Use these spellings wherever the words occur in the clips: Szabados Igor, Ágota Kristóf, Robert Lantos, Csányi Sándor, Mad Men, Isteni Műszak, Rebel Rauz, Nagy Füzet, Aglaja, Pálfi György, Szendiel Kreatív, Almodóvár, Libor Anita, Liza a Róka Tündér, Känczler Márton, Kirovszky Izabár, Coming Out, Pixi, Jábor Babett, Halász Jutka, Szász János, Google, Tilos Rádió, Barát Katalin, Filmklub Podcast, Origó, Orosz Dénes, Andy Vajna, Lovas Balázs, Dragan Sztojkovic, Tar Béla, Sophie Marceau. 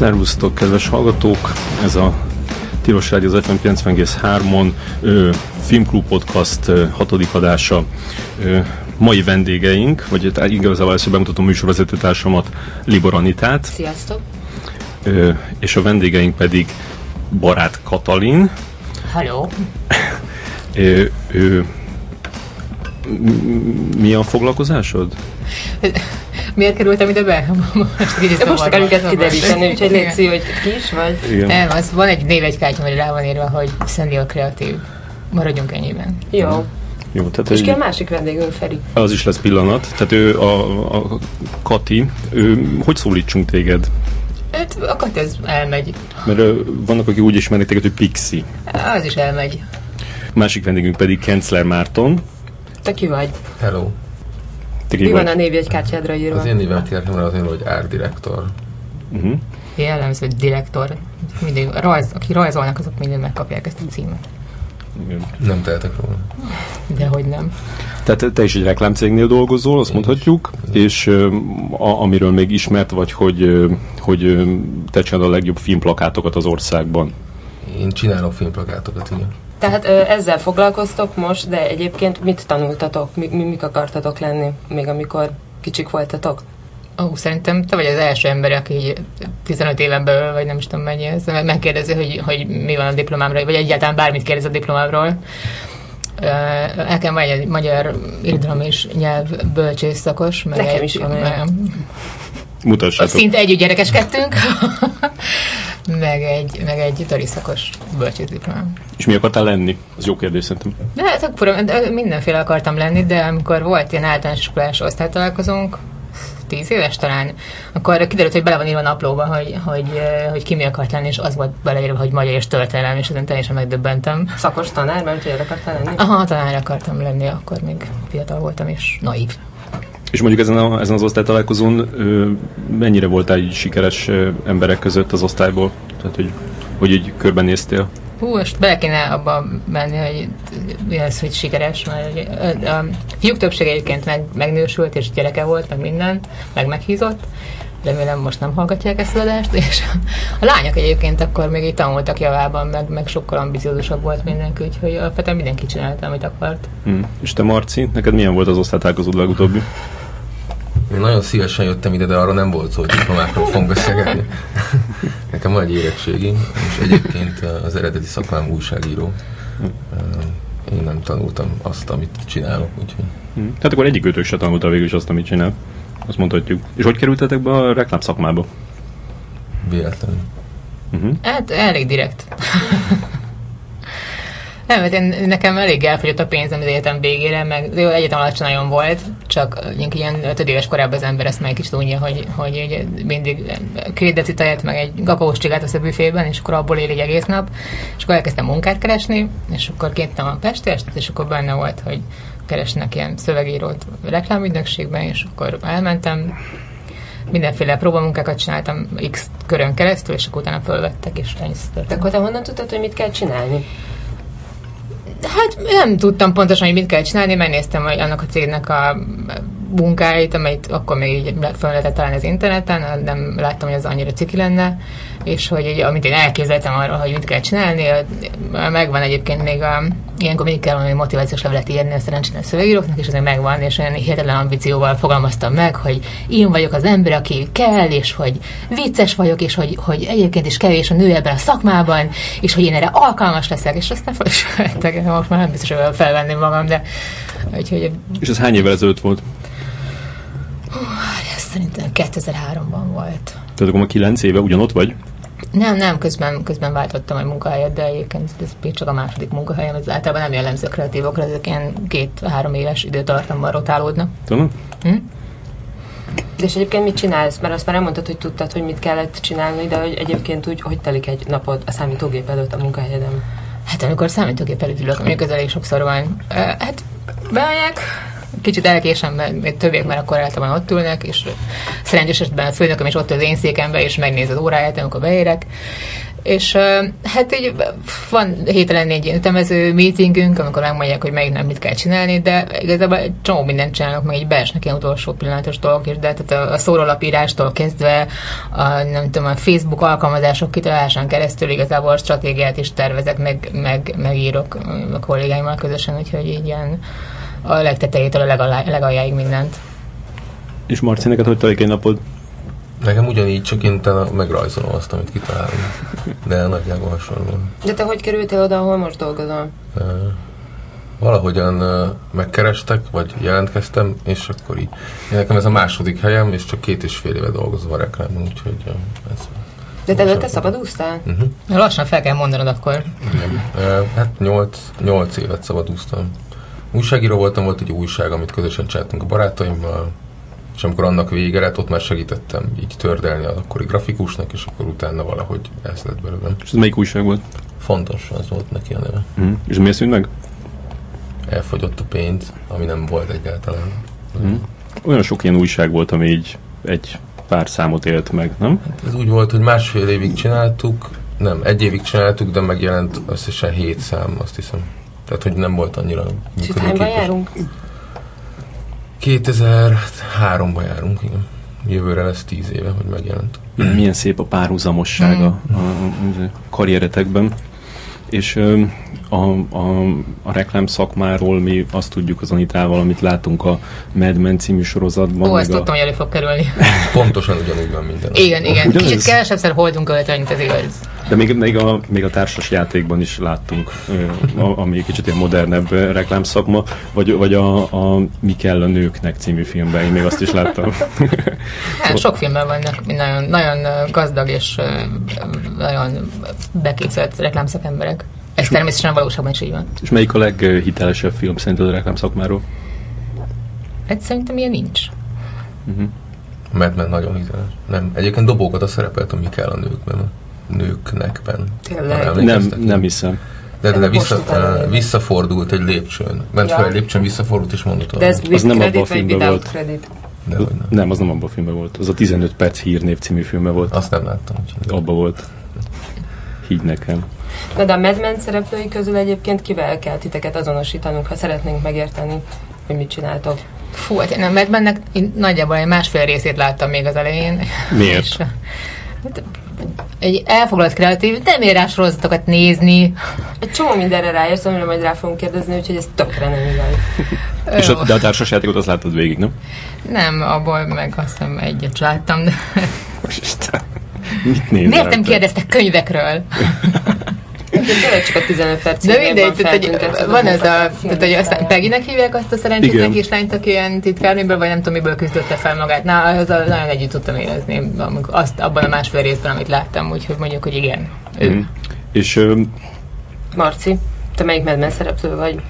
Szervusztok, kedves hallgatók! Ez a Tilos Rádió az 90,3-on Filmklub Podcast 6. adása. Mai vendégeink, vagy igazából először bemutatom műsorvezetőtársamat, Libor Anitát. Sziasztok! És a vendégeink pedig Barát Katalin. Halló! Mi a foglalkozásod? Miért kerültem ide be? Most akarjuk ezt kideríteni, úgyhogy légy szív, hogy ki is vagy? Igen. Nem, az van egy névjegykártyám, hogy rá van írva, hogy Szendiel Kreatív. Maradjunk ennyiben. Jó. Jó, tehát és ki a másik vendégünk, Feri? Az is lesz pillanat. Tehát ő, a Kati, ő, hogy szólítsunk téged? Hát a Kati az elmegy. Mert vannak, akik úgy ismernek téged, hogy Pixi. Az is elmegy. A másik vendégünk pedig Känczler Márton. Te ki vagy? Hello. Mi van a névjegykártyádra írva? Az én névjegykártyámra az én, hogy árdirektor. Jellemző, hogy direktor. Mindig, aki rajzolnak, azok mindig megkapják ezt a címet. Nem tehetek róla. Dehogy nem. Tehát te is egy reklámcégnél dolgozol, azt mondhatjuk, és amiről még ismert vagy, hogy te csinálod a legjobb filmplakátokat az országban. Én csinálok filmplakátokat, igen. Tehát ezzel foglalkoztok most, de egyébként mit tanultatok? Mik akartatok lenni, még amikor kicsik voltatok? Szerintem te vagy az első ember, aki 15 éven belül, vagy nem is tudom mennyi, megkérdezi, hogy mi van a diplomámról, vagy egyáltalán bármit kérdez a diplomámról. Nekem van egy magyar irodalom és nyelv bölcsész szakos. Nekem is van. Mutassátok. Szinte együtt gyerekeskedtünk. Meg egy tariszakos bölcsészdiplomám. És mi akartál lenni? Az jó kérdés szerintem. De hát akkor mindenféle akartam lenni, de amikor volt ilyen általános iskolás osztálytalálkozónk, 10 éves talán, akkor kiderült, hogy bele van írva a naplóba, hogy ki mi akart lenni, és az volt beleírva, hogy magyar és történelem, és ezen teljesen megdöbbentem. Szakos tanár, mert hogy akartál lenni? Aha, tanár akartam lenni, akkor még fiatal voltam, és naív. És mondjuk ezen az osztálytalálkozón mennyire voltál így sikeres emberek között az osztályból? Tehát, hogy így körbenéztél? Most bele kéne abba menni, hogy ez, hogy sikeres, mert a fiúk többsége egyébként megnősült, és gyereke volt, meg minden, meghízott. Remélem most nem hallgatják ezt az adást, és a lányok egyébként akkor még így tanultak javában, meg sokkal ambiciózusabb volt mindenki, úgyhogy alapvetően mindenki csinálta, amit akart. És te, Marci, neked milyen volt az osztálytalálkozód legutóbbi? Én nagyon szívesen jöttem ide, de arra nem volt szó, hogy diplomákról fogunk beszélgetni. Nekem van egy érettségim, és egyébként az eredeti szakmám újságíró. Én nem tanultam azt, amit csinálok, úgyhogy... Tehát akkor egyik ötök se tanulta végül is azt, amit csinál. Azt mondhatjuk. És hogy kerültetek be a reklámszakmába? Véletlenül. Hát elég direkt. Nem, mert nekem elég elfogyott a pénzem az egyetem végére, meg jó, egyetem alacsonyan volt, csak ilyen 5 éves korában az ember ezt már egy kicsit unja, hogy mindig 2 deci tejet, meg egy gakós csigát vesz a büfében, és akkor abból él egy egész nap, és akkor elkezdtem munkát keresni, és akkor kértem a pestest, és akkor benne volt, hogy keresnek ilyen szövegírót reklámügynökségben, és akkor elmentem, mindenféle próbamunkákat csináltam X körön keresztül, és akkor utána fölvettek, és ennyisztörtem. Akkor te honnan tudtad, hogy mit kell csinálni? Hát nem tudtam pontosan, hogy mit kell csinálni, megnéztem annak a cégnek a munkáit, amelyet akkor még így fel lehetett találni az interneten, nem láttam, hogy az annyira ciki lenne, és hogy így, amit én elképzeltem arról, hogy mit kell csinálni, megvan egyébként még ilyenkor mindig kell valami motivációs levelet írni a szerencsétlen szövegíróknak, és azért megvan, és olyan hihetetlen ambícióval fogalmaztam meg, hogy én vagyok az ember, aki kell, és hogy vicces vagyok, és hogy egyébként is kevés a nő ebben a szakmában, és hogy én erre alkalmas leszek, és aztán fel is vettek, most már nem biztos, hogy felvenném magam, de... Úgyhogy... És ez hány évvel ezelőtt volt? Ez szerintem 2003-ban volt. Tehát akkor már 9 éve ugyanott vagy? Nem, közben váltottam egy munkahelyet, de egyébként ez csak a második munkahelyem, ez általában nem jellemző a kreatívokra, ezek ilyen 2-3 éves időtartamban rotálódnak. Tudom. És egyébként mit csinálsz? Mert azt már elmondtad, hogy tudtad, hogy mit kellett csinálni, de hogy egyébként úgy, hogy telik egy napod a számítógép előtt a munkahelyeden? Hát amikor számítógép előtt ülök, amikor elég sokszor van, hát bemegyek, kicsit elkésem, mert többiek már akkor általában ott ülnek, és szerencsés esetben a főnököm is ott az én székembe, és megnéz az óráját, amikor beérek. És hát így van hételen 4 ilyen ütemező meetingünk, amikor megmondják, hogy melyik nem mit kell csinálni, de igazából egy csomó mindent csinálok, meg így beesnek ilyen utolsó pillanatos dolgok is, de tehát a szórólapírástól kezdve a, nem tudom, a Facebook alkalmazások kitalálásán keresztül igazából stratégiát is tervezek, meg írok a kollégáimmal közösen, úgyhogy így ilyen a legtetejétől a legaljáig mindent. És Marci, neked hogy telik egy napod? Nekem ugyanígy, csak én megrajzolom azt, amit kitalálom. De nagyjából hasonlóan. De te hogy kerültél oda, ahol most dolgozol? Valahogyan megkerestek, vagy jelentkeztem, és akkor így. Nekem ez a második helyem, és csak 2,5 éve dolgozom a reklámon, úgyhogy ez... De te előtte szabadúsztál? Uh-huh. Lassan fel kell mondanod akkor. Hát 8 évet szabadúsztam. Újságíró voltam, volt egy újság, amit közösen csináltunk a barátaimmal, és amikor annak vége lett, ott már segítettem így tördelni az akkori grafikusnak, és akkor utána valahogy ez lett belőlem. És ez melyik újság volt? Fontos, az volt neki a neve. Mm. És miért szűnt meg? Elfogyott a pénz, ami nem volt egyáltalán. Mm. Olyan sok ilyen újság volt, ami így egy pár számot élt meg, nem? Hát ez úgy volt, hogy egy évig csináltuk, de megjelent összesen 7 szám, azt hiszem. Tehát, hogy nem volt annyira... Csitányban járunk? 2003-ban járunk, igen. Jövőre lesz 10 éve, hogy megjelent. Milyen szép a párhuzamossága a karrieretekben. És a reklám szakmáról mi azt tudjuk az Anitával, amit látunk a Mad Men című sorozatban. Ó, ezt tudtam, hogy elő fog kerülni. Pontosan ugyanúgy van minden. Igen. Kicsit kevesebbszer holdunk öltön, mint az igaz. De még a társas játékban is láttunk, ami kicsit ilyen modernebb reklámszakma, vagy a Mi kell a nőknek című filmben, én még azt is láttam. Hát, sok filmben vannak nagyon, nagyon gazdag és nagyon beképzelt reklámszakemberek. Ez természetesen valóságban is így van. És melyik a leghitelesebb film szerinted a reklámszakmáról? Hát szerintem ilyen nincs. Uh-huh. Mad Men nagyon hiteles. Nem. Egyébként Dobókat a szerepelt, ami kell a nőknekben. Tényleg? Nem hiszem. De visszafordult egy lépcsőn. Ment fel egy lépcsőn, visszafordult és mondott. De ez with credit vagy without credit? Nem, az nem abban a filmben volt. Az a 15 perc hírnév című filmben volt. Azt nem láttam. Abba volt. Higgy nekem. Na de a Mad Men szereplői közül egyébként kivel kell titeket azonosítanunk, ha szeretnénk megérteni, hogy mit csináltok? Fú, hát én a Mad Mennek nagyjából egy másfél részét láttam még az elején. Miért? És, hát, egy elfoglalt kreatív, nem ér rá sorozatokat nézni. Egy csomó mindenre ráérsz, amire majd rá fogunk kérdezni, úgyhogy ez tökre nem igaz. És de a társas játékot azt láttad végig, nem? Nem, abból meg azt hiszem egyet láttam. De... Isten, mit nézel? Miért nem kérdeztek könyvekről? Tényleg csak a 15 percig. De mindegy, tehát van ez a... Peggynek hívják azt a szerencsétlen kislányt, aki ilyen titkárnőből, vagy nem tudom, miből küzdötte fel magát. Na, az a, nagyon együtt tudtam érezni azt, abban a másfél részben, amit láttam, úgyhogy mondjuk, hogy igen. Mm. És... Marci, te melyik Mad Men szereplő vagy?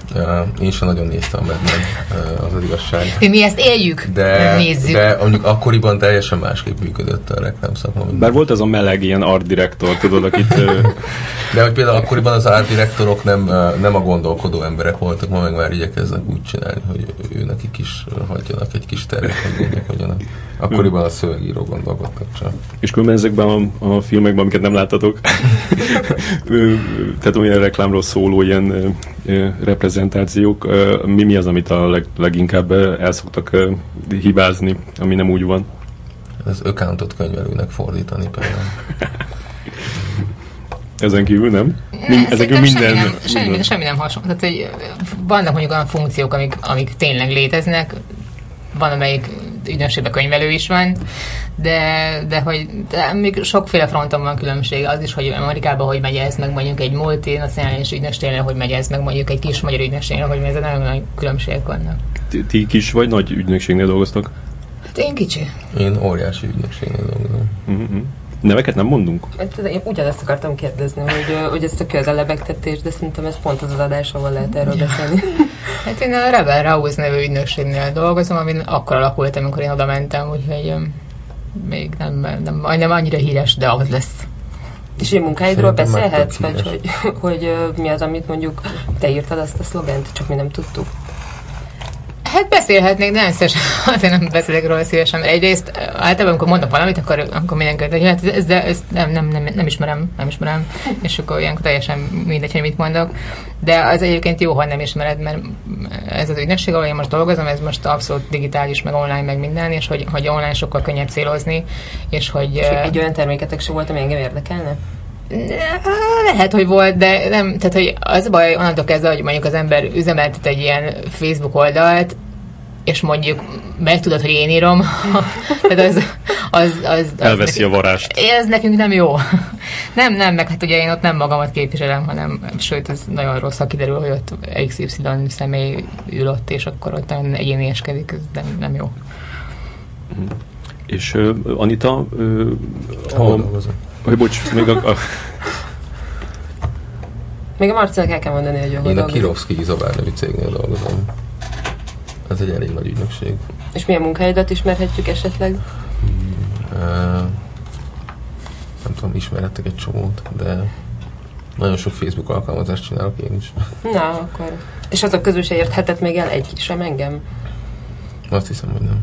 Én sem nagyon néztem a Mad Men, az igazság. Mi ezt éljük, de nézzük. De mondjuk akkoriban teljesen másképp működött a reklámszakma. Bár volt ez a meleg ilyen art director, tudod, akit... De hogy például akkoriban az art directorok nem a gondolkodó emberek voltak, ma meg már igyekeznek úgy csinálni, hogy ő nekik is hagyjanak egy kis terület, hogy gondolkodjanak. Akkoriban a szövegíró gondolkodtak csak. És különben ezekben a filmekben, amiket nem láttatok, tehát olyan reklámról szóló ilyen reprezentációk, mi az, amit a leginkább el szoktak hibázni, ami nem úgy van? Az accountot könyvelőnek fordítani például. Ezen kívül nem? Semmi nem hasonló. Tehát, hogy vannak mondjuk olyan funkciók, amik tényleg léteznek. Van, amelyik ügynökségben könyvelő is van, de még sokféle fronton van különbség. Az is, hogy Amerikában hogy megy ez, meg mondjuk egy multinacionális ügynökségnél, hogy megy ez, meg mondjuk egy kis magyar ügynökségnél, hogy megy ez, nagyon nagy különbségek vannak. Ti kis vagy nagy ügynökségnél dolgoztak? Hát én kicsi. Én óriási ügynökségnél dolgozom. Neveket nem mondunk? Én ugyanezt akartam kérdezni, hogy ez tök jó az a lebegtetés, de szerintem ez pont az adás, ahol lehet erről beszélni. Hát én a Rebel Rauz nevű ügynökségnél dolgozom, amin akkor alakult, amikor én oda mentem, úgyhogy még nem annyira híres, de az lesz. És a munkáidról beszélhetsz, vagy hogy mi az, amit mondjuk te írtad azt a szlogent, csak mi nem tudtuk? Hát beszélhetnék, de nem szívesen, azért nem beszélek róla szívesen, mert egyrészt általában, amikor mondok valamit, akkor mindenkit, hogy hát ezt nem ismerem, és akkor ilyenkor teljesen mindegy, hogy mit mondok. De az egyébként jó, ha nem ismered, mert ez az ügynökség, ahol én most dolgozom, ez most abszolút digitális, meg online, meg minden, és hogy online sokkal könnyebb célozni, és hogy... És egy olyan terméketek se volt, ami engem érdekelne? Lehet, hogy volt, de nem, tehát hogy az baj onnantól kezdve, hogy mondjuk az ember üzemeltet egy ilyen Facebook oldalt, és mondjuk meg tudod, hogy én írom, tehát az elveszi nekünk, a varázst. Ez nekünk nem jó. Nem, meg hát ugye én ott nem magamat képviselem, hanem sőt, ez nagyon rossz, ha kiderül, hogy ott XY személy ül ott, és akkor ott egyénieskedik, ez nem jó. És Anita, még a Marcinak el kell mondani, hogy jól dolgozom. Én a Kirovszky Izabár nevű cégnél dolgozom. Ez egy elég nagy ügynökség. És milyen munkáidat ismerhetjük esetleg? Nem tudom, ismerhettek egy csomót, de nagyon sok Facebook alkalmazást csinálok én is. Na, akkor. És azok közül se érthetett még el egy sem engem? Azt hiszem, hogy nem.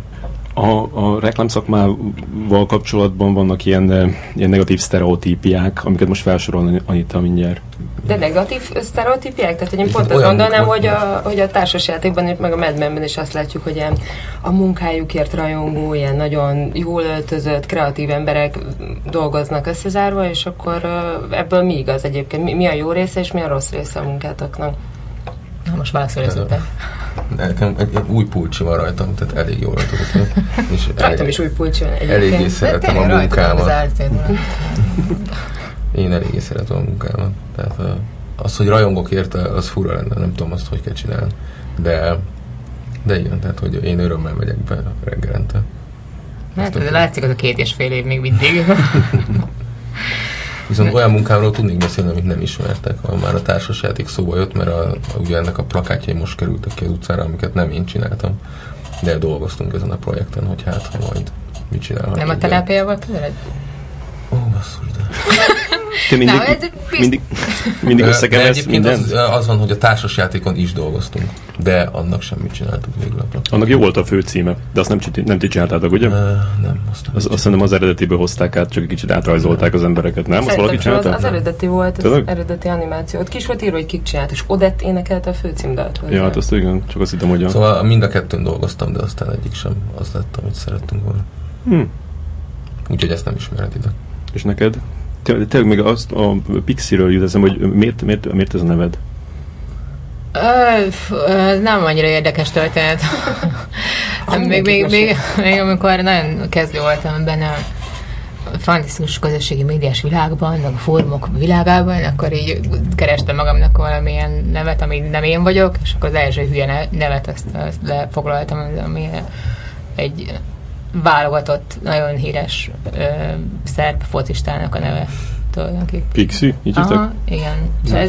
A reklámszakmával kapcsolatban vannak ilyen negatív sztereotípiák, amiket most felsorol Anita mindjárt. De negatív sztereotípiák? Tehát, hogy én pont azt gondolnám, hogy a társasjátékban, meg a Mad Menben is azt látjuk, hogy ilyen a munkájukért rajongó, ilyen nagyon jól öltözött, kreatív emberek dolgoznak összezárva, és akkor ebből mi igaz egyébként? Mi a jó része, és mi a rossz része a munkátoknak? Na, most válaszolja szépen. Nekem egy új pulcsi van rajtam, tehát elég jól rajtolok. Rajtam is új pulcsi van egyébként. Eléggé szeretem a munkámat. Én eléggé szeretem a munkámat. Tehát az, hogy rajongok érte, az fura lenne, nem tudom azt, hogy kell csinálni. De igen, tehát hogy én örömmel megyek be reggelente. Hát ez látszik, az a 2,5 év még mindig. Viszont olyan munkámról tudnék beszélni, amit nem ismertek, ha már a társasjáték szóba jött, mert ugye ennek a plakátjai most kerültek ki az utcára, amiket nem én csináltam, de dolgoztunk ezen a projekten, hogy hát, ha majd mit csinálhatunk. Nem a terápiával tőled? Ó, basszus, de... mindig összekeversz mindent? Az van, hogy a társasjátékon is dolgoztunk, de annak semmit csináltuk végül a plakát. Annak jó volt a főcíme, de azt nem ti csináltátok, ugye? Nem, azt hiszem az eredetiből hozták át, csak egy kicsit átrajzolták az embereket, nem? Azt valaki csinálta? Az eredeti volt, az eredeti animáció. Ott ki is volt írva, hogy kik csinált, és Odett énekelte a főcímdalt. Ja, hát azt igen, csak azt hittem, hogy... Szóval mind a kettőn dolgoztam, de aztán egyik sem az lett, amit szerettünk volna. Úgyhogy ezt nem ismered ide. És neked? Tényleg még azt a Pixiről jut eszem, hogy miért ez a neved? Ez nem annyira érdekes történet. még amikor nagyon kezdő voltam ebben a fantasztikus közösségi médiás világban, a fórumok világában, akkor így kerestem magamnak valamilyen nevet, ami nem én vagyok, és akkor az első hülye nevet azt lefoglaltam, ami egy válogatott, nagyon híres szerb focistának a neve. Pixi? Így hívtak? Igen.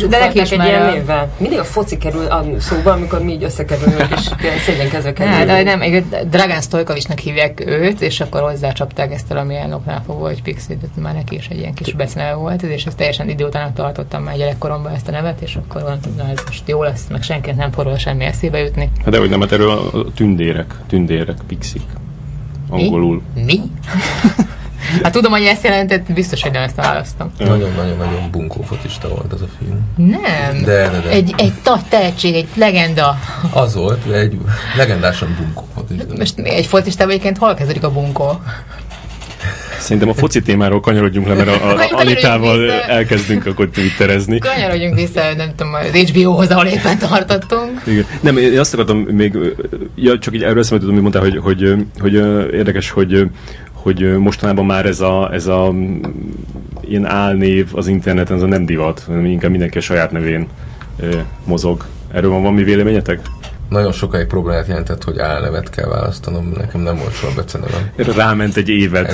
De neki is már a... Mindig a foci kerül a szóba, amikor mi így összekerülünk, és szégyenkezve kerülünk. Nem, Dragan Sztojkovicnak hívják őt, és akkor hozzácsapták ezt valamilyen oknál fogva, hogy Pixi, de már neki is egy ilyen kis beceneve volt, és ezt teljesen idiótának tartottam már gyerekkoromban ezt a nevet, és akkor gondoltam, na ez most jó lesz, meg senkinek nem forró semmi eszébe jutni. Hát dehogy nem, hát erről a tündérek, Pixik. Angolul. Mi? Hát tudom, hogy ezt jelentett, biztos, hogy nem ezt választom. Nagyon-nagyon-nagyon bunkó focista volt ez a film. Nem. De. Egy nagy tehetség, egy legenda. Az volt, egy legendásan bunkó focista. Most egy focistában egyébként hol kezdődik a bunkó? Szerintem a foci témáról kanyarodjunk le, mert a Anitával elkezdünk akkor twitterezni. Kanyarodjunk vissza, nem tudom, az HBO-hoz, ahol éppen tartottunk. Igen. Nem, én azt akartam még, csak így erről eszembe tudom, hogy mondtál, hogy érdekes, hogy mostanában már ez a ilyen álnév az interneten, ez a nem divat, hanem inkább mindenki a saját nevén mozog. Erről van valami véleményetek? Nagyon sokáig problémát jelentett, hogy álnevet kell választanom, nekem nem volt soha becenevem. Ráment egy évet.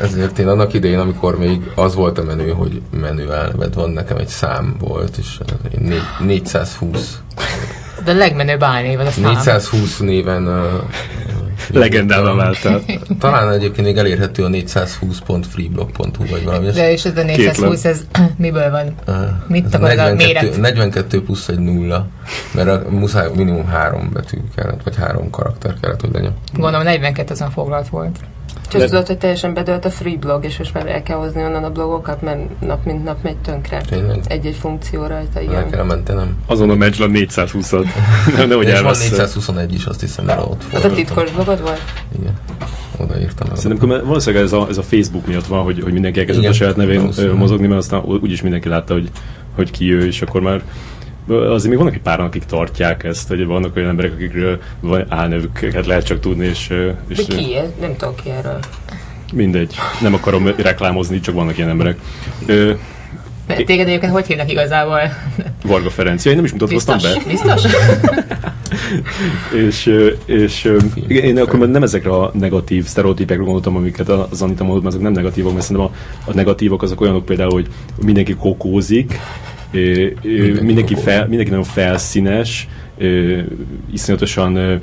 Ezért én annak idején, amikor még az volt a menő, hogy menő álneved van, nekem egy szám volt, és 420. De a legmenőbb álnév az a szám. 420 néven legendává váltál. Talán egyébként még elérhető a 420.freeblog.hu vagy valami. De és ez a 420, ez miből van? Mit tagad a méret? 42 plusz egy nulla, mert a muszáj minimum 3 betű kellett, vagy 3 karakter kellett, hogy legyen. Gondolom 42 azon foglalt volt. Csak tudod, hogy teljesen bedölt a freeblog, és most már el kell hozni onnan a blogokat, mert nap mint nap megy tönkre. Tényleg? Egy-egy funkció rajta, igen. El kell mentenem. Azon a mentsd a 420-at. Nehogy elvesz. És van 421 is, azt hiszem, mert ott forradtam. Az a titkos blogod volt? Igen. Odaírtam el. Szerintem valószínűleg ez a Facebook miatt van, hogy mindenki elkezdett a saját nevén mozogni, mert aztán úgyis mindenki látta, hogy ki ő, és akkor már... Azért még vannak egy páran, akik tartják ezt, hogy vannak olyan emberek, akikről álnevüket lehet csak tudni, és mi ki? Nem tudok ki erről. Mindegy, nem akarom reklámozni, csak vannak ilyen emberek. Téged egyébként hogy hívnak igazából? Varga Ferenc. Én nem is mutatkoztam be. Biztos? és én akkor nem ezekre a negatív sztereotípekre gondoltam, amiket az Anita mondott, mert azok nem negatívok, mert szerintem a negatívok azok olyanok például, hogy mindenki kokózik, mindenki nagyon felszínes, iszonyatosan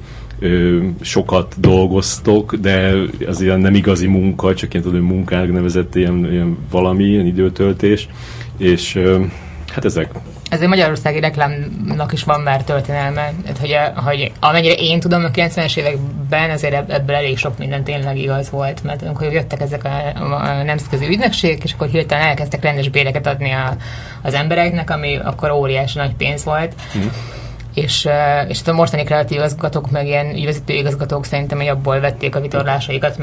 sokat dolgoztok, de az ilyen nem igazi munka, csak ilyen tudom, munkának nevezett ilyen valami, ilyen időtöltés, és hát ezek. Ezért magyarországi reklámnak is van már történelme, hogy amennyire én tudom, a 90-es években azért ebből elég sok minden tényleg igaz volt, mert amikor jöttek ezek a nemzetközi ügynökségek, és akkor hirtelen elkezdtek rendes béreket adni az embereknek, ami akkor óriási nagy pénz volt. Mm. És a mostani kreatív igazgatók, meg ilyen ügyvezető igazgatók szerintem, hogy abból vették a vitorlásaikat,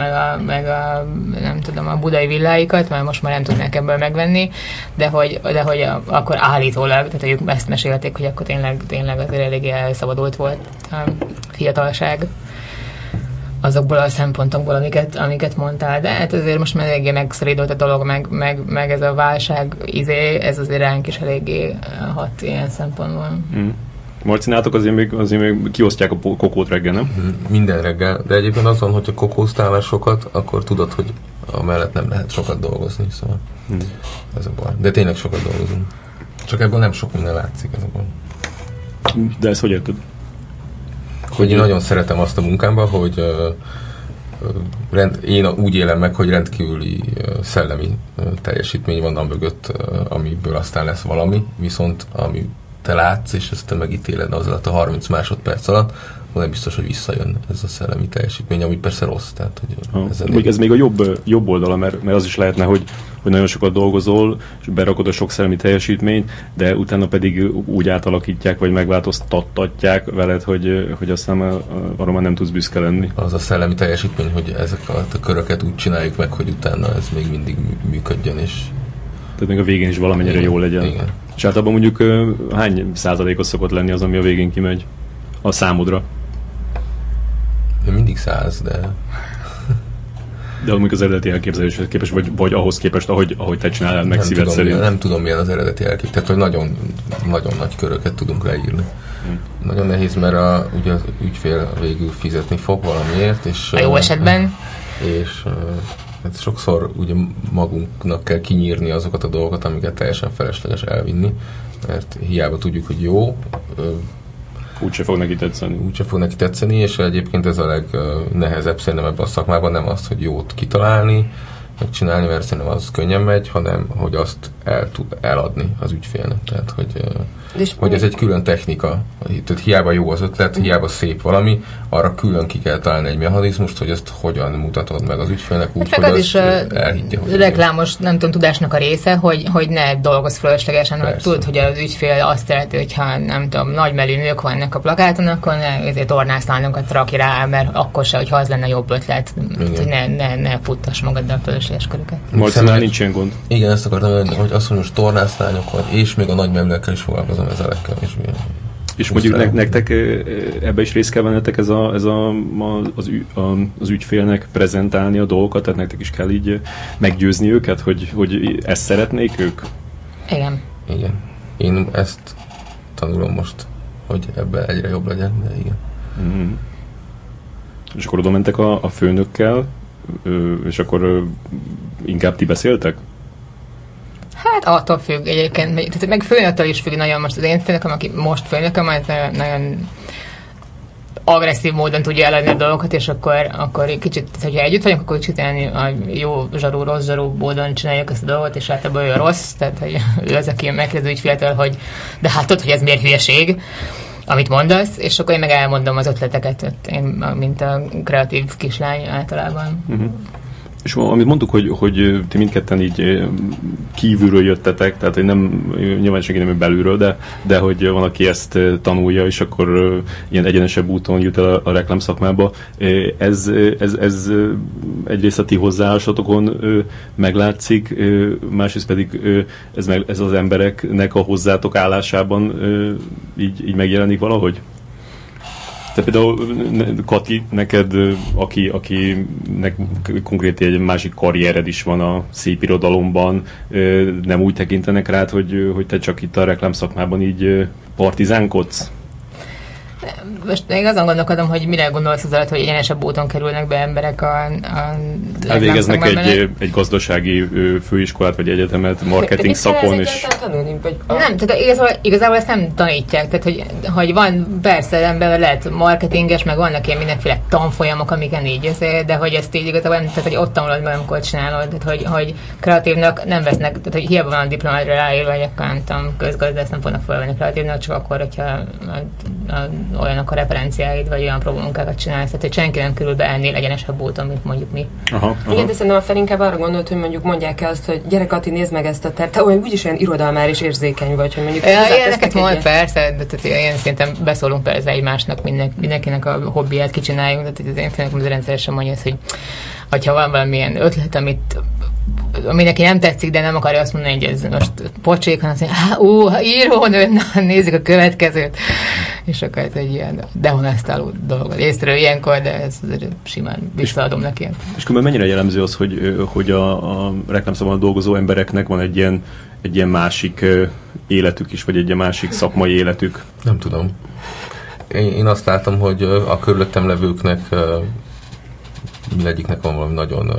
meg a nem tudom, a budai villáikat, mert most már nem tudnak ebből megvenni, de hogy akkor állítólag, tehát hogy ők ezt mesélték, hogy akkor tényleg azért eléggé elszabadult volt a fiatalság azokból a szempontokból, amiket mondtál, de hát azért most már eléggé megszorítult a dolog, meg ez a válság izé, ez azért ránk is eléggé hat ilyen szempontból. Mm. Marcinátok azért még kiosztják a kokót reggel, nem? Minden reggel, de egyébként azon, hogyha kokóztál már sokat, akkor tudod, hogy amellett nem lehet sokat dolgozni, szóval ez a baj. De tényleg sokat dolgozunk. Csak ebből nem sok minden látszik ez a baj. De ezt hogy érted? Hogy én nagyon szeretem azt a munkámban, hogy én úgy élem meg, hogy rendkívüli szellemi teljesítmény van a mögött, amiből aztán lesz valami, viszont ami te látsz, és ezt te megítéled az alatt a 30 másodperc alatt, nem biztos, hogy visszajön ez a szellemi teljesítmény, ami persze rossz. Tehát, hogy ez még a jobb oldala, mert az is lehetne, hogy nagyon sokat dolgozol, és berakod a sok szellemi teljesítményt, de utána pedig úgy átalakítják, vagy megváltoztattatják veled, hogy aztán arra már nem tudsz büszke lenni. Az a szellemi teljesítmény, hogy ezeket a köröket úgy csináljuk meg, hogy utána ez még mindig működjön, és tehát még a végén is valamennyire jó legyen. Igen. És általában mondjuk hány százalékos szokott lenni az, ami a végén kimegy a számodra? Mindig 100, de... De amik az eredeti elképzeléshez képest, vagy ahhoz képest, ahogy te csinálod meg szíved szerint. Nem tudom, milyen az eredeti elképzelés. Tehát, hogy nagyon, nagyon nagy köröket tudunk leírni. Nagyon nehéz, mert ugye az ügyfél végül fizetni fog valamiért. És, a jó esetben. És... Hát sokszor ugye magunknak kell kinyírni azokat a dolgokat, amiket teljesen felesleges elvinni, mert hiába tudjuk, hogy jó. Úgyse fog neki tetszeni. És egyébként ez a legnehezebb szerintem ebben a szakmában, nem azt, hogy jót kitalálni, megcsinálni, mert szerintem az könnyen megy, hanem hogy azt el tud eladni az ügyfélnek. Tehát, hogy ez egy külön technika. Tehát hiába jó az ötlet, hiába szép valami, arra külön ki kell találni egy mechanizmust, hogy ezt hogyan mutatod meg az ügyfélnek, úgy, hát hogy azt elhiggye. Hogy reklámos, nem tudom, tudásnak a része, hogy ne dolgozz fölöslegesen, mert tudod, hogy az ügyfél azt szereti, hogyha nem tudom, nagymelű nők vannak a plakáton, akkor ne tornászlányokat rakj rá, mert akkor se, hogyha az lenne jobb ötlet, hogy ne futtas magaddal fölösleges köröket. Marcinál nincs ilyen gond. Igen, ezt akartam, hogy azt mondjuk tornászlányok van, és még a nagymelűekkel is foglalkozom. És mondjuk nektek ebbe is részt kell vennetek az ügyfélnek prezentálni a dolgokat, tehát nektek is kell így meggyőzni őket, hogy ezt szeretnék ők? Igen. Én ezt tanulom most, hogy ebben egyre jobb legyen, de igen. Mm. És akkor oda mentek a főnökkel, és akkor inkább ti beszéltek? Hát attól függ egyébként, tehát meg főnöktől is függ nagyon, most az én főnököm, aki most főnököm, nagyon agresszív módon tudja eladni a dolgokat, és akkor kicsit, hogyha együtt vagyunk, akkor kicsit a jó zsarú, rossz zsarú módon csináljuk ezt a dolgot, és általában ő rossz, tehát hogy ő az, aki megkérdezi ügyféltől, hogy de hát tudod, hogy ez miért hülyeség, amit mondasz, és akkor én meg elmondom az ötleteket, én, mint a kreatív kislány általában. Uh-huh. És amit mondtuk, hogy ti mindketten így kívülről jöttetek, tehát hogy nem, nyilván senki nem belülről, de hogy van, aki ezt tanulja, és akkor ilyen egyenesebb úton jut el a reklámszakmába. Ez egyrészt a ti hozzáállásatokon meglátszik, másrészt pedig ez az embereknek a hozzátok állásában így megjelenik valahogy? Te például, Kati, neked, akinek konkrét egy másik karriered is van a szép irodalomban, nem úgy tekintenek rád, hogy te csak itt a reklámszakmában így partizánkodsz? Most én azon gondolkodom, hogy mire gondolsz az alatt, hogy egyenesebb úton kerülnek be emberek a elvégeznek egy gazdasági főiskolát, vagy egyetemet, marketing szakon is. Vagy... Nem, tehát igazából ezt nem tanítják. Tehát, hogy van, persze, ember lehet marketinges, meg vannak ilyen mindenféle tanfolyamok, amiken így, de hogy ezt így igazából nem, tehát, hogy ott tanulod meg, amikor csinálod, tehát, hogy kreatívnak nem vesznek, tehát, hogy hiába van a diplomádra ráírva, vagy akkor nem tudom, közgazdász nem fognak felvenni kreatívnak, csak akkor, hogyha olyanok a referenciáid, vagy olyan problémunkákat csinálsz, tehát hogy senki nem kerül be ennél egyenesebb úton, mint mondjuk mi. Aha. Igen, de szerintem a Feri inkább arra gondolt, hogy mondjuk mondják el azt, hogy gyere Kati, nézd meg ezt a tert, te olyan úgyis olyan irodalmár is érzékeny vagy, hogy mondjuk... Ilyeneket majd persze, de én szerintem beszólunk persze egymásnak, mindenkinek a hobbiját kicsináljuk, tehát az én félnek rendszeresen mondja ezt, hogy ha van valamilyen ötlet, amit mindenki nem tetszik, de nem akarja azt mondani, hogy ez most pocsék, hanem azt mondja, írónő, na, nézzük a következőt. És akkor ez egy ilyen dehonestáló dolgot észre ilyenkor, de ez simán visszaadom neki. És különben mennyire jellemző az, hogy a reklámszakmában dolgozó embereknek van egy ilyen másik életük is, vagy egy ilyen másik szakmai életük? Nem tudom. Én azt látom, hogy a körülöttem levőknek mindegyiknek van valami nagyon...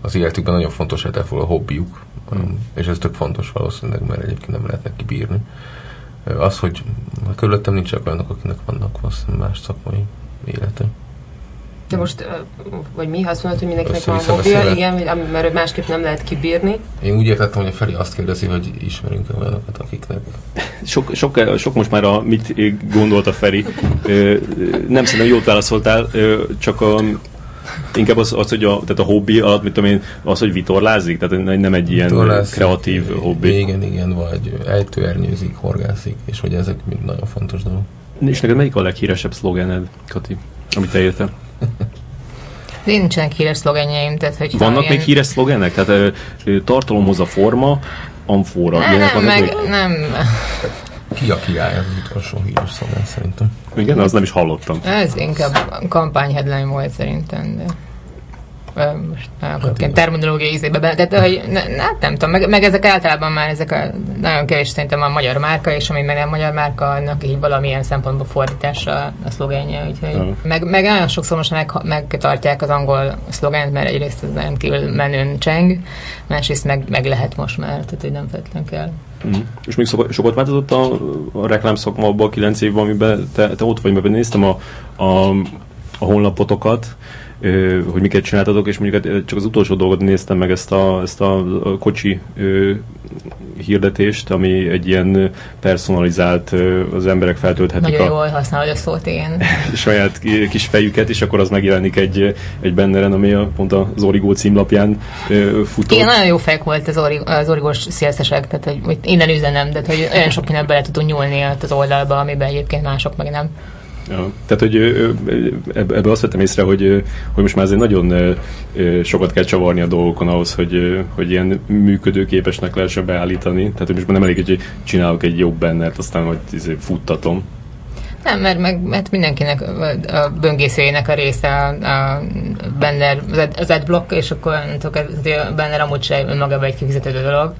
az életükben nagyon fontos eltelfoglaló a hobbiuk, és ez tök fontos valószínűleg, mert egyébként nem lehetnek kibírni. Az, hogy körülöttem nincsenek olyanok, akinek vannak más szakmai élete. De most, vagy mi, azt mondod, hogy mindenkinek van hobbija, igen, mert másképp nem lehet kibírni. Én úgy értettem, hogy a Feri azt kérdezi, hogy ismerünk-e olyanokat, akiknek... Sok most már mit gondolt a Feri. Nem szerintem jót válaszoltál, csak inkább az hogy tehát a hobbi alatt, mit tudom én, az, hogy vitorlázik, tehát nem egy ilyen kreatív hobbi. Igen, vagy ejtőernyőzik, horgászik, és hogy ezek mind nagyon fontos dolog. És neked melyik a leghíresebb szlogened, Kati, amit te írtál? Nincsenek híres szlogenjeim, tehát hogy... Vannak még híres szlogenek? Tehát tartalomhoz a forma, amfóra. Nem. Ki a király az utolsó híres szlogen szerintem. Igen, azt nem is hallottam. Ez inkább kampány headline volt szerintem, de... Most már terminológiai ízébe be, de hogy nem tudom, meg ezek általában már ezek a, nagyon kevés szerintem a magyar márka, és ami meg nem magyar márka, annak így valamilyen szempontból fordítása a szlogenje, úgyhogy meg nagyon sokszor most megtartják az angol szlogent, mert egyrészt ez nagyon kívül menőn cseng, másrészt meg lehet most már, tehát hogy nem feltétlenül kell. Mm. És még sokat változott a reklámszakma abban a 9 évben, amiben te ott vagy, mert néztem a honlapotokat, hogy miket csináltatok, és mondjuk csak az utolsó dolgot néztem meg, ezt a kocsi hirdetést, ami egy ilyen personalizált, az emberek feltölthetik nagyon jól használod a szót, igen. saját kis fejüket, és akkor az megjelenik egy benneren, ami pont az Origó címlapján futott. Igen, nagyon jó fejek volt az Origós szélszesek, tehát hogy innen üzenem, de hogy olyan sok mindent bele tudunk nyúlni az oldalba, amiben egyébként mások meg nem. Ja. Tehát, hogy ebből azt vettem észre, hogy most már azért nagyon sokat kell csavarni a dolgokon ahhoz, hogy ilyen működőképesnek lehessen beállítani. Tehát, hogy most már nem elég, hogy csinálok egy jobb bennert, aztán majd futtatom. Nem, mert hát mindenkinek a böngészőjének a része a banner, az adblock, és akkor a banner amúgy sem önmagában egy kifizetődő dolog.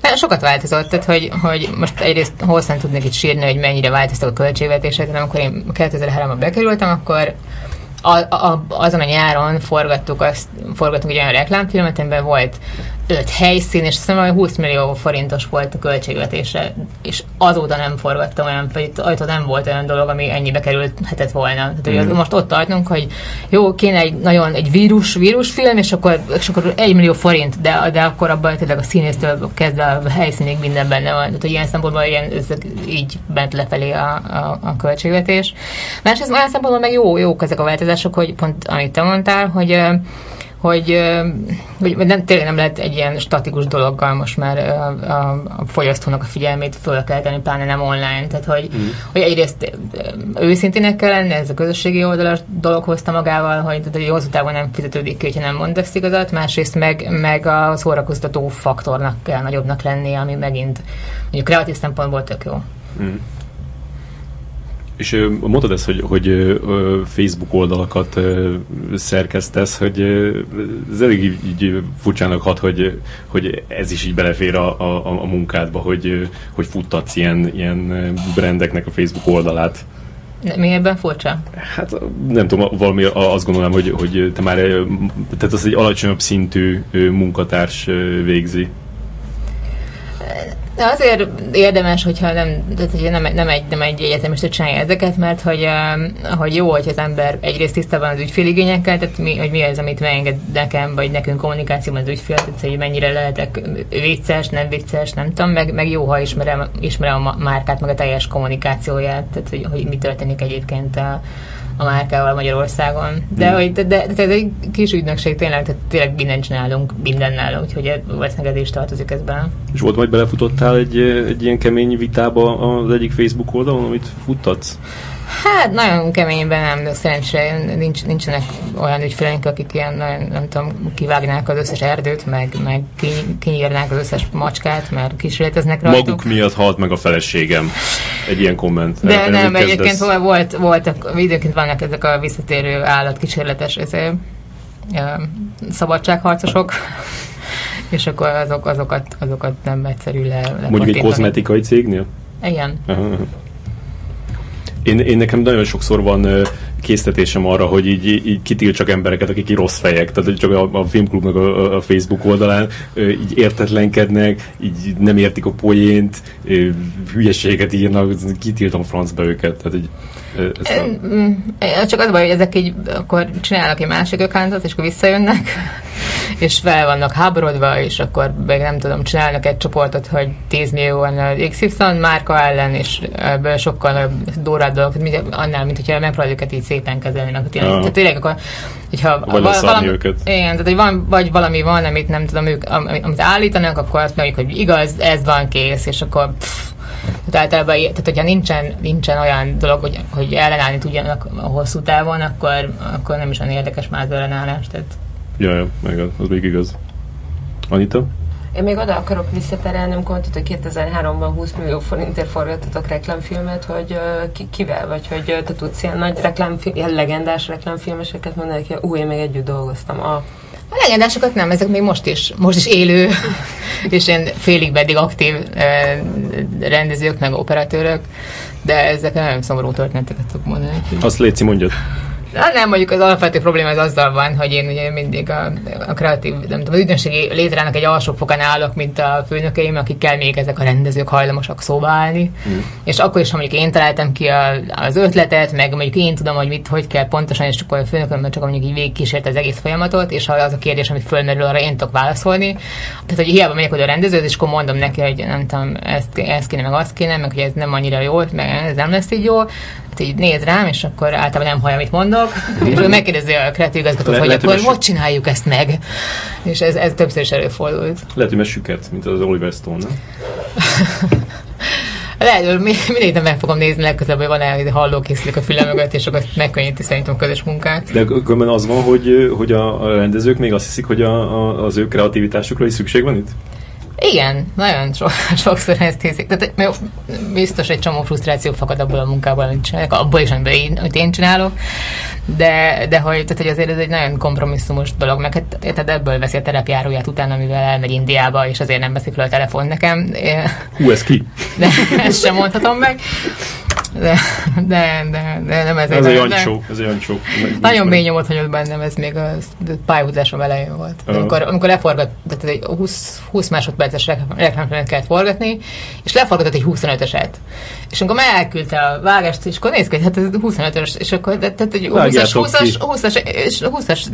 De sokat változott, tehát hogy most egyrészt hosszan tudnék itt sírni, hogy mennyire változtak a költségvetések, de amikor én 2003-ban bekerültem, akkor azon a nyáron forgattunk egy olyan reklámfilmet, amiben volt 5 helyszín, és szerintem 20 millió forintos volt a költségvetése, és azóta nem forgattam olyan, vagy ott nem volt olyan dolog, ami ennyibe kerülhetett volna. Tehát, most ott tartunk, hogy jó, kéne egy vírusfilm, és akkor 1 millió forint, de akkor abban tényleg a színésztől kezdve a helyszínig minden benne van. Tehát, hogy ilyen szempontból így bent lefelé a költségvetés. Másrészt olyan szempontból meg jók ezek a változások, hogy pont amit te mondtál, hogy tényleg nem lehet egy ilyen statikus dologgal most már a fogyasztónak a figyelmét föl kell tenni, pláne nem online. Tehát, hogy egyrészt őszintének kell lenni, ez a közösségi oldalas dolog hozta magával, hogy hosszú távon nem fizetődik ki, hogyha nem mondasz igazat, másrészt meg a szórakoztató faktornak kell nagyobbnak lennie, ami megint mondjuk kreatív szempontból tök jó. Mm. És mondtad ezt, hogy Facebook oldalakat szerkesztesz, hogy ez elég így furcsának hat, hogy ez is így belefér a munkádba, hogy futtatsz ilyen brandeknek a Facebook oldalát. Mi ebben furcsa? Hát nem tudom, valami azt gondolom, hogy te már, tehát azt egy alacsonyabb szintű munkatárs végzi. De azért érdemes, hogyha nem egy egyetemistől csinálja ezeket, mert hogy jó, hogy az ember egyrészt tisztában az ügyféligényekkel, tehát mi az, amit megenged nekem, vagy nekünk kommunikációban az ügyfél, tehát hogy mennyire lehetek vicces, nem tudom, meg jó, ha ismerem a márkát, meg a teljes kommunikációját, tehát hogy mi történik egyébként a márkával Magyarországon. De ez egy kis ügynökség, tényleg mindent csinálunk, mindennál, úgyhogy valószínűleg ez is tartozik ezben. És volt, majd belefutottál egy ilyen kemény vitába az egyik Facebook oldalon, amit futtatsz? Hát nagyon keményben nem, de szerencsére nincsenek olyan ügyfeleink, akik ilyen, nem tudom, kivágnák az összes erdőt, meg kinyírnák az összes macskát, mert kísérleteznek rajtuk. Maguk miatt halt meg a feleségem. Egy ilyen komment. De nem, egyébként voltak, időként vannak ezek a visszatérő állatkísérletes szabadságharcosok, és akkor azokat nem egyszerű le. Mondjuk egy kozmetikai cégnél? Igen. Aha. Én nekem nagyon sokszor van késztetésem arra, hogy így kitiltsak embereket, akik így rossz fejek, tehát csak a filmklubnak a Facebook oldalán így értetlenkednek, így nem értik a poént, hülyeséget írnak, kitiltom francba őket. Tehát így, csak az baj, hogy ezek így akkor csinálnak egy másik accountot, és akkor visszajönnek, és fel vannak háborodva, és akkor meg nem tudom, csinálnak egy csoportot, hogy 10 millióan az XY márka ellen, és ebből sokkal durvább dolog, annál, mint hogyha megpróbáljuk így szépen kezelni. Tehát tényleg akkor, hogyha vagy valami van, amit nem tudom, amit állítanak, akkor azt mondjuk, hogy igaz, ez van, kész, és akkor tehát hogyha nincsen olyan dolog, hogy ellenállni tudjanak a hosszú távon, akkor nem is olyan érdekes már az ellenállás. Jaj, az még igaz. Anita? Én még oda akarok visszaterelnem, mondtad, hogy 2003-ban 20 millió forintért forgattatok reklámfilmet, hogy kivel vagy, hogy te tudsz ilyen nagy ilyen legendás reklámfilmeseket mondani, hogy én még együtt dolgoztam. A legendásokat nem, ezek még most is élő, és én félig pedig aktív rendezők, meg operatőrök, de ezek nagyon szomorú történeteket tudok mondani. Azt Léci, mondjad. Na, nem, mondjuk az alapvető probléma az azzal van, hogy én ugye mindig a kreatív, nem tudom, az ügynökségi létrának egy alsó fokán állok, mint a főnökeim, akikkel még ezek a rendezők hajlamosak szóba állni. És akkor is, ha mondjuk én találtam ki az ötletet, meg mondjuk én tudom, hogy hogy kell pontosan, és csak a főnököm csak mondjuk így végigkísért az egész folyamatot, és ha az a kérdés, amit fölmerül, arra én tudok válaszolni. Tehát, hogy hiába megyek oda a rendezőt, és akkor mondom neki, hogy nem tudom, ezt kéne, meg azt kéne, meg hogy ez nem annyira jó, meg ez nem lesz így jó. Így néz rám, és akkor általában nem hallja, amit mondok, és megkérdezi a kreatív igazgatót, hogy akkor most csináljuk ezt meg. És ez többször is előfordult. Lehet, hogy mesüket, mint az Oliver Stone, nem? Lehet, hogy mindig meg fogom nézni legközelebb, hogy van-e hallókészülék a fülem mögött, és akkor megkönnyíti szerintem közös munkát. De különben az van, hogy a rendezők még azt hiszik, hogy az ő kreativitásukra is szükség van itt? Igen, nagyon sokszor ezt hiszik. Tehát biztos egy csomó frusztráció fakad abból a munkából, amit csinálok, abból is, amit én csinálok, de hogy azért ez egy nagyon kompromisszumos dolog, meg tehát ebből veszi a terepjáróját utána, amivel elmegy Indiába, és azért nem veszik fel a telefon nekem. Hú, ez ki? De ezt sem mondhatom meg. De nem ez egy ancsó. Nagyon mély nyomot hagyott bennem, ez még a pályafutásom elején volt. Amikor leforgat, tehát egy 20 másodperces reklámfilmet kellett forgatni, és leforgatott egy 25-eset. És amikor már elküldte a vágást, és akkor néz ki, hát ez 25-ös, és akkor tehát egy 20-as,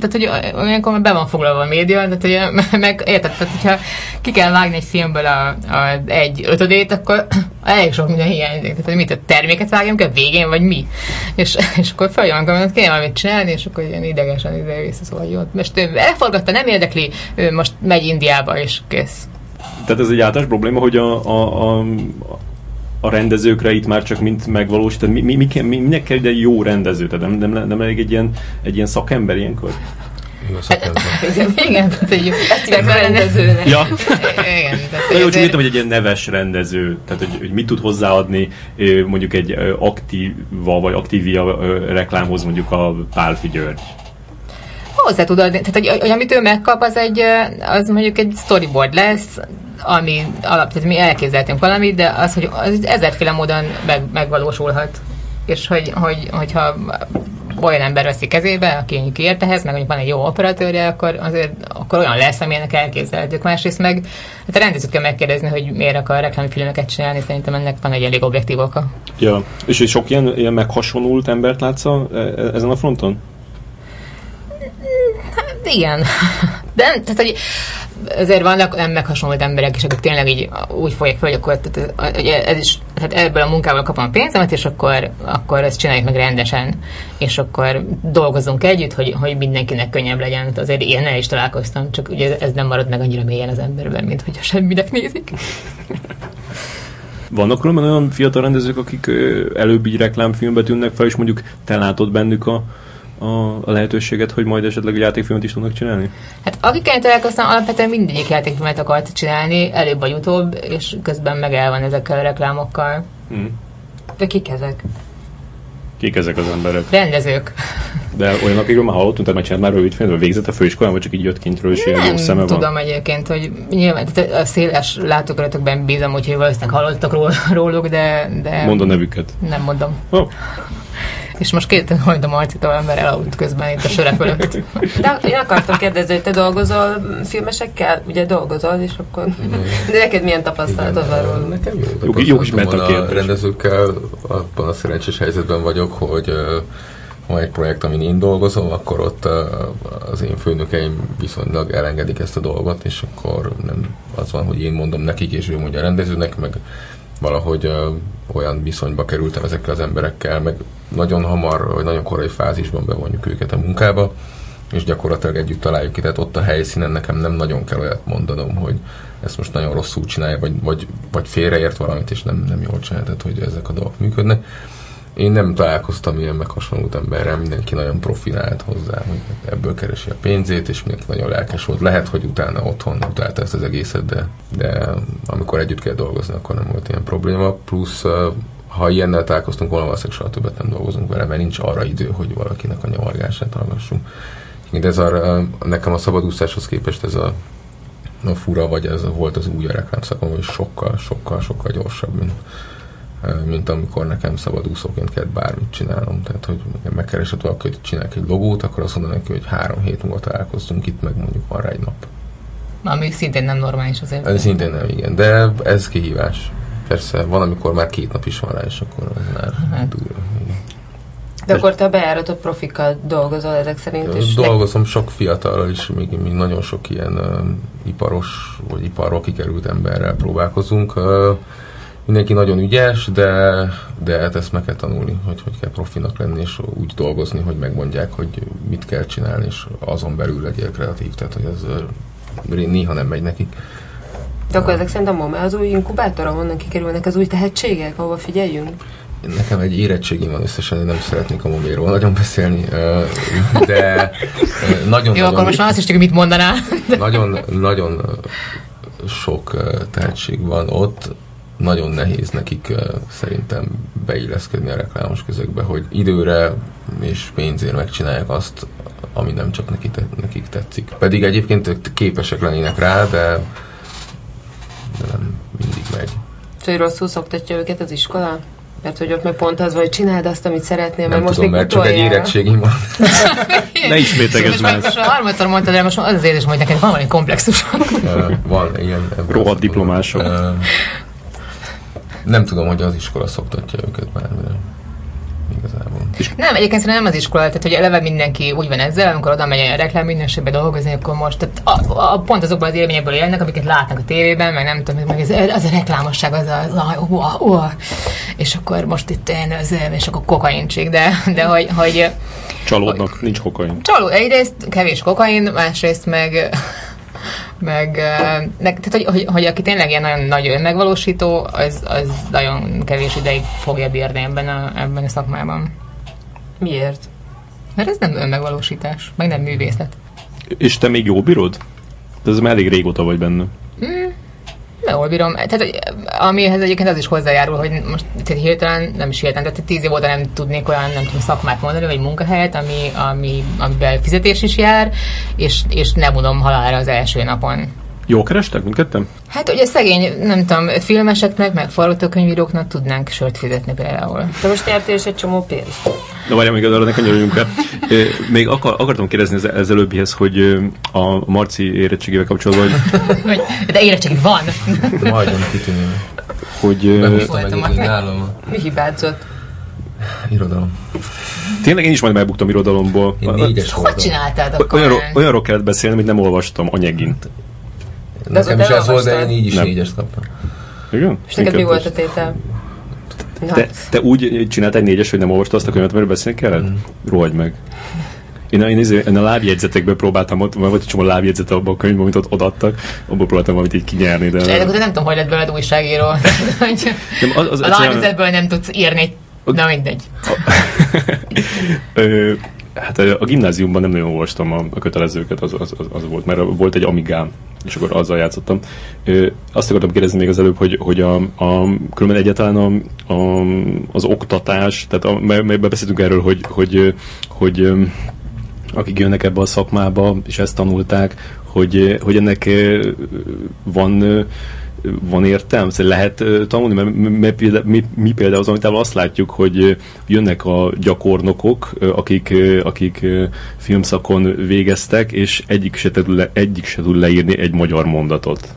tehát hogy olyankor már be van foglalva a média, tehát hogy meg érted, tehát hogyha ki kell vágni egy filmből egy ötödét, akkor elég sok minden hiányzik. Tehát hogy mit, a terméket vágjunk a végén, vagy mi? És akkor följön, hogy kéne valamit csinálni, és akkor ilyen idegesen vissza szól, hogy jó. Most elforgatta, nem érdekli, ő most megy Indiába, és kész. Tehát ez egy általános probléma, hogy a rendezőkre itt már csak mint megvalósítani. Minek kell egy jó rendező? Tehát nem elég egy ilyen szakember ilyenkor? Igen, tehát egy rendezőnek. Ja. Jó, csak értem, hogy egy ilyen neves rendező, tehát hogy mit tud hozzáadni mondjuk egy aktíva vagy aktívia reklámhoz mondjuk a Pálfi György. Hozzá tud adni, tehát hogy amit ő megkap, az mondjuk egy storyboard lesz, ami alapvetően mi elképzeltünk valamit, de az, hogy az ezerféle módon megvalósulhat. És hogyha olyan ember veszi kezébe, aki ért ehhez, meg mondjuk van egy jó operatőrje, akkor olyan lesz, amilyenek elképzelhetők. Másrészt meg hát a rendezőt kell megkérdezni, hogy miért akar reklámfilmeket csinálni, szerintem ennek van egy elég objektív oka. Ja, és sok ilyen meghasonult embert látsz ezen a fronton? Hát igen. De tehát, hogy azért vannak nem meghasonlult emberek, és akik tényleg így úgy folyik fel, hogy akkor ez is, hát ebből a munkával kapom a pénzemet, és akkor ezt csináljuk meg rendesen, és akkor dolgozunk együtt, hogy mindenkinek könnyebb legyen. Azért ilyennel is találkoztam, csak ugye ez nem marad meg annyira mélyen az emberben, mint hogyha semminek nézik. Vannak különben olyan fiatal rendezők, akik előbb így reklámfilmbe tűnnek fel, és mondjuk te látod bennük a lehetőséget, hogy majd esetleg játékfilmet is tudnak csinálni? Hát akikkel találkoztam, alapvetően mindegyik játékfilmet akart csinálni, előbb vagy utóbb, és közben meg el van ezekkel a reklámokkal. De kik ezek? Kik ezek az emberek? Rendezők. De olyan, akikről már hallottunk, tehát már rövidfilmről végzett a főiskolán, vagy csak így jött kintről, és ilyen jó szeme van? Nem tudom egyébként, hogy nyilván a széles látókörötökben bízom, úgyhogy valószínűleg hallottak róluk, de... Mond a nevüket. Nem mondom. Oh. És most kértem, hogy a Marcitól ember elaludt közben itt a sörre fölött. De én akartam kérdezni, hogy te dolgozol filmesekkel? Ugye dolgozol, és akkor... De neked milyen tapasztalatod van róla? Nekem jó kis metakérdés. A rendezőkkel abban a szerencsés helyzetben vagyok, hogy van egy projekt, amin én dolgozom, akkor ott az én főnökeim viszonylag elengedik ezt a dolgot, és akkor nem az van, hogy én mondom nekik, és ő mondja a rendezőnek, meg valahogy olyan viszonyba kerültem ezekkel az emberekkel, meg nagyon hamar, vagy nagyon korai fázisban bevonjuk őket a munkába, és gyakorlatilag együtt találjuk ki, tehát ott a helyszínen nekem nem nagyon kell olyat mondanom, hogy ezt most nagyon rosszul csinálja, vagy félreért valamit, és nem jól csinálja, tehát hogy ezek a dolgok működnek. Én nem találkoztam ilyen meghasonlult emberrel, mindenki nagyon profilált hozzá, hogy ebből keresi a pénzét, és mindenki nagyon lelkes volt. Lehet, hogy utána otthon utálta ezt az egészet, de amikor együtt kell dolgozni, akkor nem volt ilyen probléma. Plusz, ha ilyennel találkoztunk volna, valószínűleg soha többet nem dolgozunk vele, mert nincs arra idő, hogy valakinek a nyavargását hallgassunk. De ez nekem a szabadúszáshoz képest ez a fura, vagy ez volt az új a reklámszakon, hogy sokkal, sokkal, sokkal gyorsabb, mint amikor nekem szabadúszóként kellett bármit csinálnom. Tehát, hogy megkeresett valaki, hogy csinálják egy logót, akkor azt mondanak neki, hogy 3 hét múlva találkoztunk, itt meg mondjuk van rá egy nap. Ami szintén nem normális azért. Ez szintén nem, igen. De ez kihívás. Persze, van, amikor már 2 nap is van rá, és akkor az már durva. De akkor te a bejáratott profikkal dolgozol ezek szerint is? Dolgozom sok fiatal is, még nagyon sok ilyen iparos, vagy iparról kikerült emberrel próbálkozunk. Mindenki nagyon ügyes, de ezt meg kell tanulni, hogy kell profinak lenni, és úgy dolgozni, hogy megmondják, hogy mit kell csinálni, és azon belül legyél kreatív, tehát hogy ez néha nem megy nekik. De akkor ezek szerintem ma már az új inkubátor, ahonnan kikerülnek az új tehetségek, ahova figyeljünk? Nekem egy érettségim van összesen, én nem szeretnék a moméról nagyon beszélni, de nagyon... Jó, akkor most már azt is csak, mit mondanál. Nagyon sok tehetség van ott, nagyon nehéz nekik szerintem beilleszkedni a reklámos közökbe, hogy időre és pénzért megcsinálják azt, ami nem csak nekik tetszik. Pedig egyébként képesek lennének rá, de nem mindig megy. Szóval rosszul szoktatja őket az iskola? Mert hogy ott meg pont az, hogy csináld azt, amit szeretnél, mert most tudom, még utoljára. Nem tudom, mert csak egy érettségim van. Ne ismételgesd már. Most már harmadszor mondtad el, most az az érzés, hogy neked van valami komplexusom. Van, igen. Rohadt diplomások. Nem tudom, hogy az iskola szoktatja őket már, de igazából. Nem, egyébként szerintem nem az iskola, tehát hogy eleve mindenki úgy van ezzel, amikor oda megy a reklámügynökségbe dolgozni, akkor most tehát pont azokból az élményekből élnek, amiket látnak a tévében, meg nem tudom, meg az a reklámosság, az a és akkor most itt én és akkor kokaincsik, de hogy csalódnak, hogy, nincs kokain. Egyrészt kevés kokain, másrészt meg tehát, hogy aki tényleg ilyen nagyon nagy önmegvalósító, az nagyon kevés ideig fogja bírni ebben a szakmában. Miért? Mert ez nem önmegvalósítás, meg nem művészet. És te még jó bírod? Ez már elég régóta vagy benne. Jól bírom. Tehát, amihez egyébként az is hozzájárul, hogy most hirtelen, nem is hirtelen, tehát 10 év óta nem tudnék olyan, nem tudom, szakmát mondani, vagy munkahelyet, amiben fizetés is jár, és nem unom halálra az első napon. Jó kerestek mindketten? Hát ugye szegény, nem tudom, filmeseknek, meg forgatókönyvíróknak tudnánk sört fizetni például. De most nyertél is egy csomó pénzt. Na várjál, még arra ne kanyarodjunk el. Még akartam kérdezni az előbbihez, hogy a Marci érettségével kapcsolatban... De érettséged van! Majdnem kitűnő. Hogy... Mi hibázott? Irodalom. Tényleg én is majd megbuktam irodalomból. Én 4-es voltam. Hogy csináltad akkor? Olyanról kellett beszélni, amit nem olvastam anyegint. De nekem is ez volt, de én így is 4-est kaptam. Igen? És neked mi volt a tétel? Te úgy csináltál egy 4-es, hogy nem olvastad azt a könyvet, mert beszélni kellett? Rohadj meg. Én a lábjegyzetekből próbáltam, ott volt egy csomó lábjegyzet abban a könyvben, amit ott odaadtak, abból próbáltam valamit így kinyerni. De nem tudom, hogy lett belőled újságíró. A lábjegyzetből nem tudsz írni. Na mindegy. Hát a gimnáziumban nem nagyon olvastam a kötelezőket, az volt, mert volt egy amigám, és akkor azzal játszottam. Azt akartam kérdezni még az előbb, hogy különben egyáltalán az oktatás, tehát mert beszéltünk erről, hogy akik jönnek ebbe a szakmába, és ezt tanulták, hogy ennek van értelme? Szóval lehet tanulni, mert mi például az Amitával azt látjuk, hogy jönnek a gyakornokok, akik filmszakon végeztek, és egyik se tud leírni egy magyar mondatot.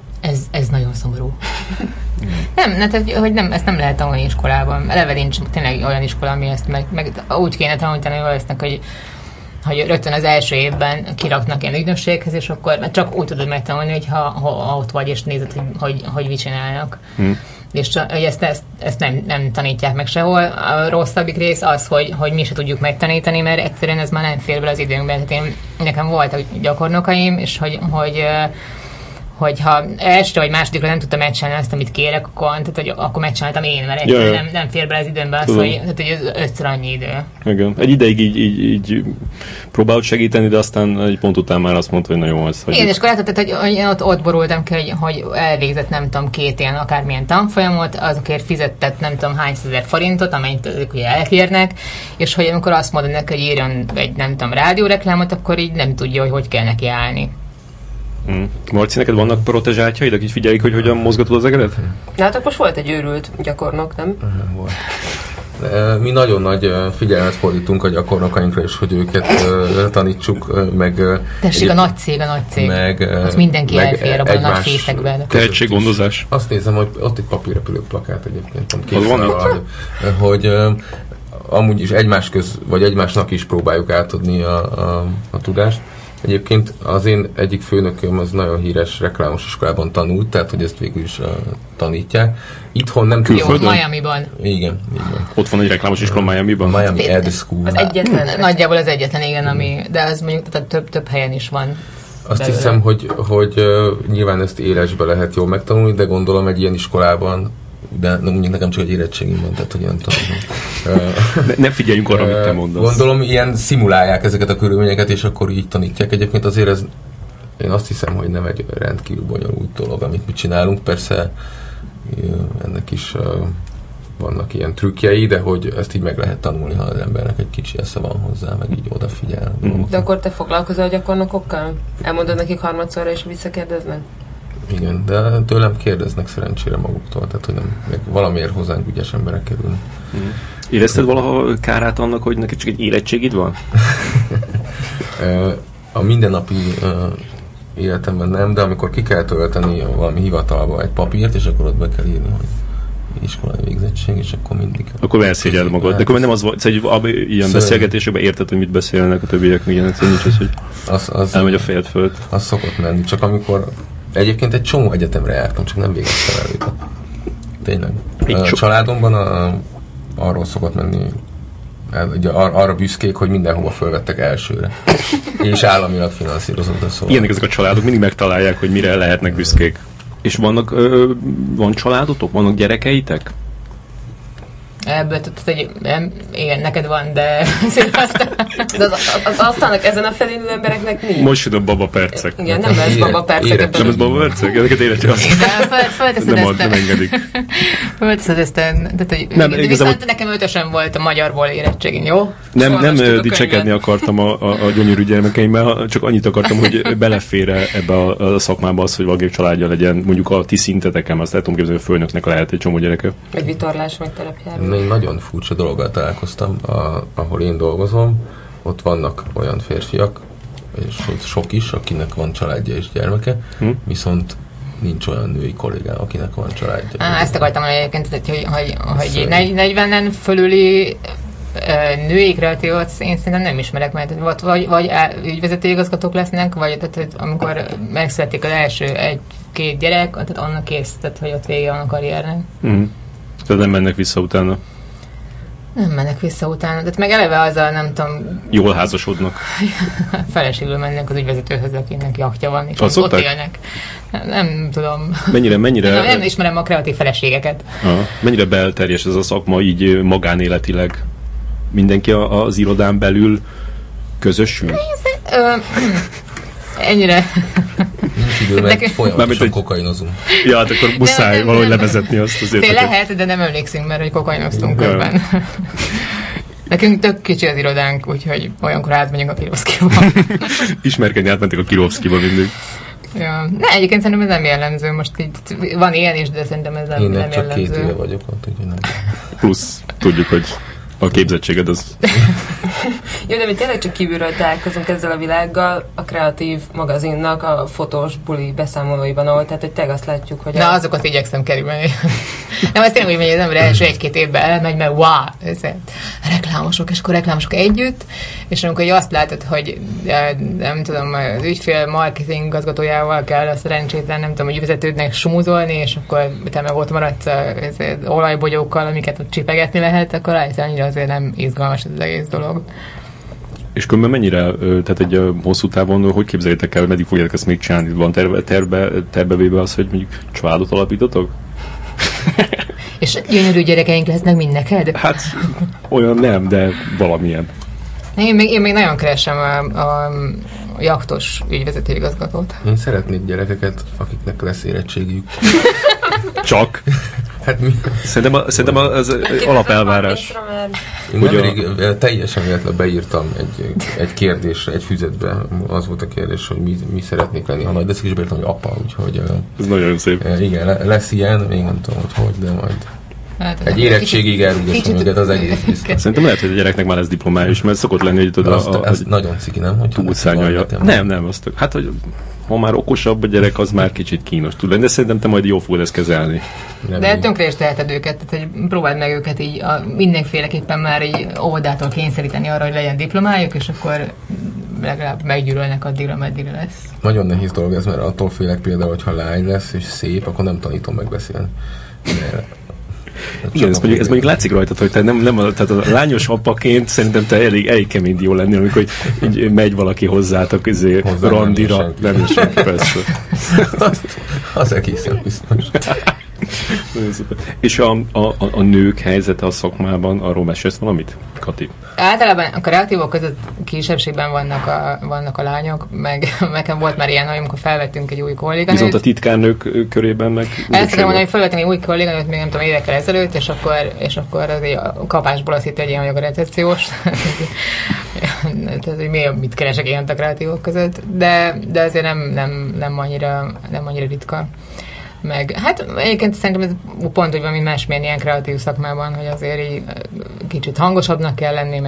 Ez nagyon szomorú. Nem, hogy nem, ezt nem lehet tanulni iskolában. Eleve nincs tényleg olyan iskola, ami ezt meg úgy kéne tanulni, hogy rögtön az első évben kiraknak ilyen ügynökséghez, és akkor csak úgy tudod megtanulni, hogy ha ott vagy, és nézed, hogy mit csinálnak. És ezt nem tanítják meg sehol. A rosszabbik rész az, hogy mi se tudjuk megtanítani, mert egyszerűen ez már nem fér bele az időnkben. Hát nekem voltak gyakornokaim, és hogyha elsőre vagy másodikra nem tudtam megcsinálni azt, amit kérek, akkor megcsináltam én, mert egyszerűen nem fér bele az időmbe az, hogy ötször annyi idő. Igen. Egy ideig így próbált segíteni, de aztán egy pont után már azt mondta, hogy na jó, az. Igen, és akkor látod, hogy én ott borultam ki, hogy elvégzett nem tudom 2 ilyen akármilyen tanfolyamot, azokért fizetett nem tudom hány százezer forintot, amennyit ők ugye elkérnek, és hogy amikor azt mondod neki, hogy írjon egy nem tudom rádióreklámot, akkor így nem tudja, hogy kell neki állni. Marci, neked vannak protezsátjaid, akik figyelik, hogy hogyan mozgatod az egeret? Na hát akkor most volt egy őrült gyakornok, nem? Volt. Mi nagyon nagy figyelmet fordítunk a gyakornokainkra, és hogy őket tanítsuk, meg... Tessék, a nagy cég. Az mindenki elfér abban a nagy fészekben. Tehetséggondozás. Azt nézem, hogy ott egy papírrepülő plakát egyébként. Az van ott? Hogy... amúgy is egymás köz, vagy egymásnak is próbáljuk átadni a tudást. Egyébként az én egyik főnököm az nagyon híres reklámos iskolában tanult, tehát hogy ezt végül is tanítják. Itthon nem külföldön? Jó, Miami-ban. Igen. Ott van egy reklámos iskola Miami-ban? Miami Ad School. Az egyetlen, nagyjából az egyetlen, igen, ami, de az mondjuk tehát több helyen is van. Azt hiszem, hogy nyilván ezt élesbe lehet jól megtanulni, de gondolom egy ilyen iskolában, de mondjuk nekem csak egy érettségim van, tehát hogy ilyen tanulom. Ne figyeljünk arra, amit te mondasz. Gondolom, ilyen szimulálják ezeket a körülményeket, és akkor így tanítják. Egyébként azért ez, én azt hiszem, hogy nem egy rendkívül bonyolult dolog, amit mi csinálunk. Persze ennek is vannak ilyen trükkjei, de hogy ezt így meg lehet tanulni, ha az embernek egy kicsi esze van hozzá, meg így odafigyel. De akkor te foglalkozol a gyakornokokkal? Elmondod nekik harmadszorra, és visszakérdeznek? Igen, de tőlem kérdeznek szerencsére maguktól, tehát hogy nem, valamiért hozzánk ügyes emberek kerülnek. Érezted valaha kárát annak, hogy neked csak egy érettségid van? A mindennapi életemben nem, de amikor ki kell tölteni valami hivatalba egy papírt, és akkor ott be kell írni, hogy iskolai végzettség, és akkor mindig... Akkor elszégyeld magad. De akkor nem az volt, szóval ilyen beszélgetésekben érted, hogy mit beszélnek a többiek, meg ilyenek, szóval nincs az, hogy az elmegy a fejed fölött. Az szokott menni, csak amikor egyébként egy csomó egyetemre jártam, csak nem végeztem el őket. Tényleg. A családomban arról szokott menni, ugye arra büszkék, hogy mindenhova fölvettek elsőre. És államilag finanszírozott a szóval. Ilyenek ezek a családok, mindig megtalálják, hogy mire lehetnek büszkék. És van családotok? Vannak gyerekeitek? Ebből igen, neked van, de az asztalnak ezen a felinduló embereknek nincs. Most jön a babapercek. Igen, nem lesz babapercek. Nem lesz babapercek? Ezeket életre azt. Nem engedik. Fölteszedeztem. Viszont nekem ötösen volt a magyarból érettségén, jó? Nem dicsekedni akartam a gyönyörű gyermekeimmel, csak annyit akartam, hogy belefér ebbe a szakmába az, hogy valaki családja legyen, mondjuk a ti szinteteken, azt lehetom képzelni, hogy a főnöknek lehet egy csomó gyereke. Egy vitorlás, meg terepjáró. Én nagyon furcsa dologgal találkoztam, ahol én dolgozom, ott vannak olyan férfiak, és sok is, akinek van családja és gyermeke, viszont nincs olyan női kollégám, akinek van családja. Ezt akartam egyébként, hogy 40-en fölüli női kreatívot én szerintem nem ismerek, mert vagy ügyvezető igazgatók lesznek, vagy tehát, amikor megszületik az első egy-két gyerek, tehát annak kész, tehát, hogy ott vége van a karriernek. Tehát nem mennek vissza utána? Nem mennek vissza utána, tehát meg eleve azzal nem tudom... Jól házasodnak. Feleségül mennek az ügyvezetőhöz, akinek jachtja van, és ott élnek. Nem tudom. Mennyire... Nem ismerem a kreatív feleségeket. Mennyire belterjes ez a szakma így magánéletileg? Mindenki az irodán belül közösül? Ennyire... Mármint kokainozunk. Ja, hát akkor muszáj valahogy levezetni azt az érteket. Lehet, de nem emlékszünk, mert hogy kokainoztunk közben. Nekünk tök kicsi az irodánk, úgyhogy olyankor átmegyünk a Kirovszkiba. Ismerkedni átmentek a Kirovszkiba mindig. Ja. Ne, egyébként szerintem ez nem jellemző. Most így van ilyen is, de szerintem ez nem jellemző. Én csak 2 éve vagyok ott, úgyhogy nem. Plusz, tudjuk, hogy a képzettséged az... Jó, de mi tényleg csak kívülről találkozunk ezzel a világgal, a kreatív magazinnak a fotós buli beszámolóiban, ahol tehát, hogy teg azt látjuk, hogy... Na, azokat igyekszem kerülni. Nem, azt tényleg úgy megy az ember első 1-2 évben elmegy, mert reklámosok, és akkor reklámosok együtt, és amikor azt látod, hogy nem tudom, az ügyfél marketing igazgatójával kell a szerencsétlen, nem tudom, hogy ügyvezetődnek sumuzolni, és akkor te meg ott maradsz olajbogyókkal, amiket ott csipegetni lehet, akkor annyira azért nem izgalmas az egész dolog. És különben mennyire, tehát egy hosszú távon, hogy képzeljétek el, meddig fogjátok ezt még csinálni? Van terbevéve az, hogy mondjuk családot alapítotok? És gyönyörű gyerekeink lesznek mind neked? Hát olyan nem, de valamilyen. Én még nagyon keresem a jachtos ügyvezető igazgatót. Én szeretnék gyerekeket, akiknek lesz érettségük. Csak? Hát mi? Szerintem az alapelvárás. Én nemrég teljesen véletlen beírtam egy kérdésre, egy füzetbe. Az volt a kérdés, hogy mi szeretnék lenni, ha majd ezt is beírtam, hogy apa, úgyhogy... Ez nagyon szép. Igen, lesz ilyen, még nem tudom, hogy de majd... Hát, egy érettségig elrúgasztom őket az egész biztos. Szerintem lehet, hogy a gyereknek már lesz diplomája is, mert szokott lenni, hogy tudod... Ez nagyon ciki, nem? Túlszányolja. Nem, azt... Hát, hogy... Ha már okosabb a gyerek, az már kicsit kínos tud lenni, de szerintem te majd jól fogod ezt kezelni. De tönkre is teheted őket, tehát hogy próbáld meg őket így mindenféleképpen már így óvodától kényszeríteni arra, hogy legyen diplomájuk, és akkor legalább meggyűlölnek addigra, meddig lesz. Nagyon nehéz dolog ez, mert attól félek például, hogyha lány lesz és szép, akkor nem tanítom megbeszélni. Igen, ez mondjuk látszik rajtad, hogy te nem tehát a lányos apaként szerintem te elég kemény dió lennél, amikor így megy valaki hozzátok, randira, nem is senki, persze. Az egészen biztos. És a nők helyzete a szakmában, arról mesélsz valamit, Kati? Általában a kreatívok között kisebbségben vannak a lányok, meg nekem volt már ilyen, amikor felvettünk egy új kolléganőt. Viszont a titkárnők körében meg... Ezt kell mondani, hogy felvettem egy új kolléganőt, még nem tudom, évekkel ezelőtt, és akkor azért a kapásból azt hitt, hogy én vagyok a recepciós. Tehát, hogy miért mit keresek ilyen a kreatívok között, de azért nem annyira ritka. meg hát egyébként szerintem ez pont úgy van, mint másmilyen ilyen kreatív szakmában, hogy azért így kicsit hangosabbnak kell lenni,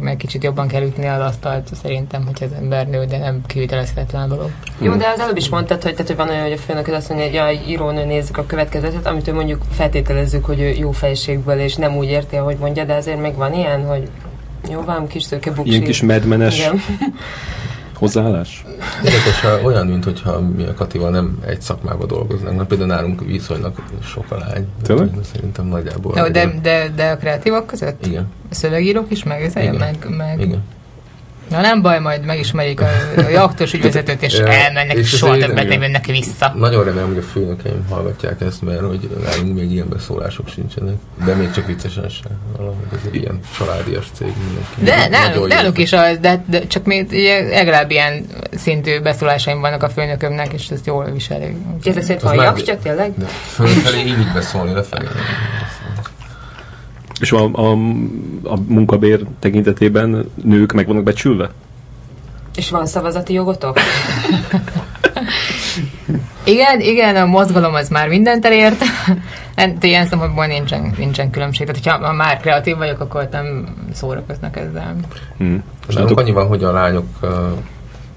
meg kicsit jobban kell ütni az asztalt, szerintem, hogy az ember nő, de nem kivitelezhetetlen dolog. Jó, de az előbb is mondtad, hogy, tehát, hogy van olyan, hogy a főnök azt mondja, hogy jaj, írónő, nézzük a következőt, amit mondjuk feltételezzük, hogy ő jó fejségből, és nem úgy érti, ahogy mondja, de azért még van ilyen, hogy jó, van kis szőke buksi. Ilyen kis medmenes hozzáállás? Érdekes, olyan, mint hogyha mi a Katival nem egy szakmába dolgoznánk. Na, például nálunk viszonylag sok a lány. Tényleg? Szerintem nagyjából. No, de a kreatívok között? Igen. A szövegírók is megezeljen? Meg... Igen. Na nem baj, majd megismerjük a aktors ügyvezetőt, és elmennek, és soha többet nem jönnek vissza. Nagyon remélem, hogy a főnökeim hallgatják ezt, mert hogy nálunk még ilyen beszólások sincsenek. De még csak viccesen sem. Valahogy ez egy ilyen családias cég mindenki. De nálunk is az, de csak még legalább ilyen szintű beszólásaim vannak a főnökömnek, és ezt jól viselik. Ez szerint halljak, csak tényleg? Fölfelé így beszólni, lefelé. És a munkabér tekintetében nők meg vannak becsülve? És van szavazati jogotok? Igen, a mozgalom az már mindent elért. Ilyen szempontból nincsen különbség. Tehát, hogyha már kreatív vagyok, akkor nem szórakoznak ezzel. És nálunk annyi van, hogy a lányok...